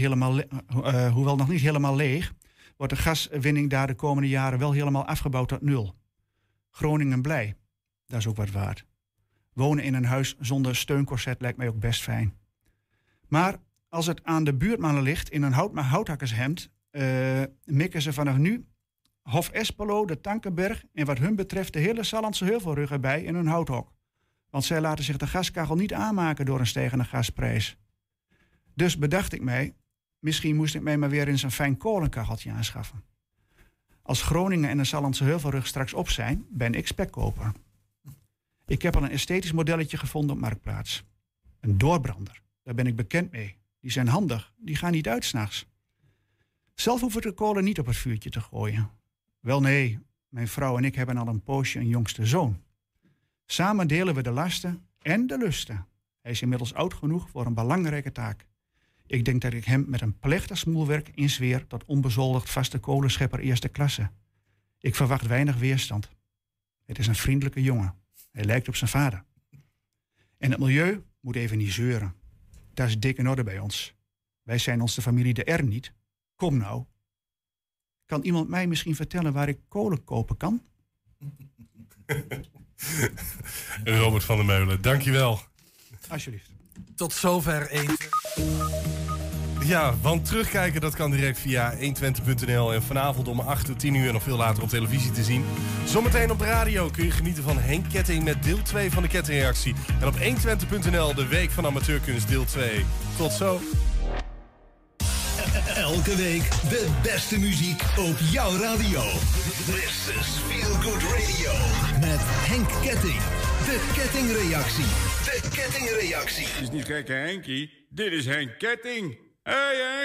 helemaal leeg, wordt de gaswinning daar de komende jaren wel helemaal afgebouwd tot nul. Groningen blij. Dat is ook wat waard. Wonen in een huis zonder steuncorset lijkt mij ook best fijn. Maar als het aan de buurtmannen ligt in een houthakkershemd... mikken ze vanaf nu Hof Espelo, de Tankenberg... en wat hun betreft de hele Sallandse Heuvelrug erbij in hun houthok. Want zij laten zich de gaskachel niet aanmaken door een stijgende gasprijs. Dus bedacht ik mij, misschien moest ik mij maar weer eens een fijn kolenkacheltje aanschaffen. Als Groningen en de Sallandse Heuvelrug straks op zijn, ben ik spekkoper. Ik heb al een esthetisch modelletje gevonden op Marktplaats. Een doorbrander, daar ben ik bekend mee. Die zijn handig, die gaan niet uit 's nachts. Zelf hoef ik de kolen niet op het vuurtje te gooien. Wel nee, mijn vrouw en ik hebben al een poosje een jongste zoon. Samen delen we de lasten en de lusten. Hij is inmiddels oud genoeg voor een belangrijke taak. Ik denk dat ik hem met een plechtig smoelwerk inzweer... tot onbezoldigd vaste kolenschepper eerste klasse. Ik verwacht weinig weerstand. Het is een vriendelijke jongen. Hij lijkt op zijn vader. En het milieu moet even niet zeuren. Dat is dik in orde bij ons. Wij zijn ons de familie de R niet. Kom nou. Kan iemand mij misschien vertellen waar ik kolen kopen kan? Robert van der Meulen, dankjewel. Alsjeblieft. Tot zover 120. Ja, want terugkijken dat kan direct via 120.nl. En vanavond om 8 tot 10 uur nog veel later op televisie te zien. Zometeen op de radio kun je genieten van Henk Ketting met deel 2 van de Kettingreactie. En op 120.nl de Week van Amateurkunst deel 2. Tot zo. Elke week de beste muziek op jouw radio. This is Feel Good Radio. Met Henk Ketting. De Kettingreactie. De Kettingreactie. Dit is niet gekke Henkie. Dit is Henk Ketting. Hey, hey.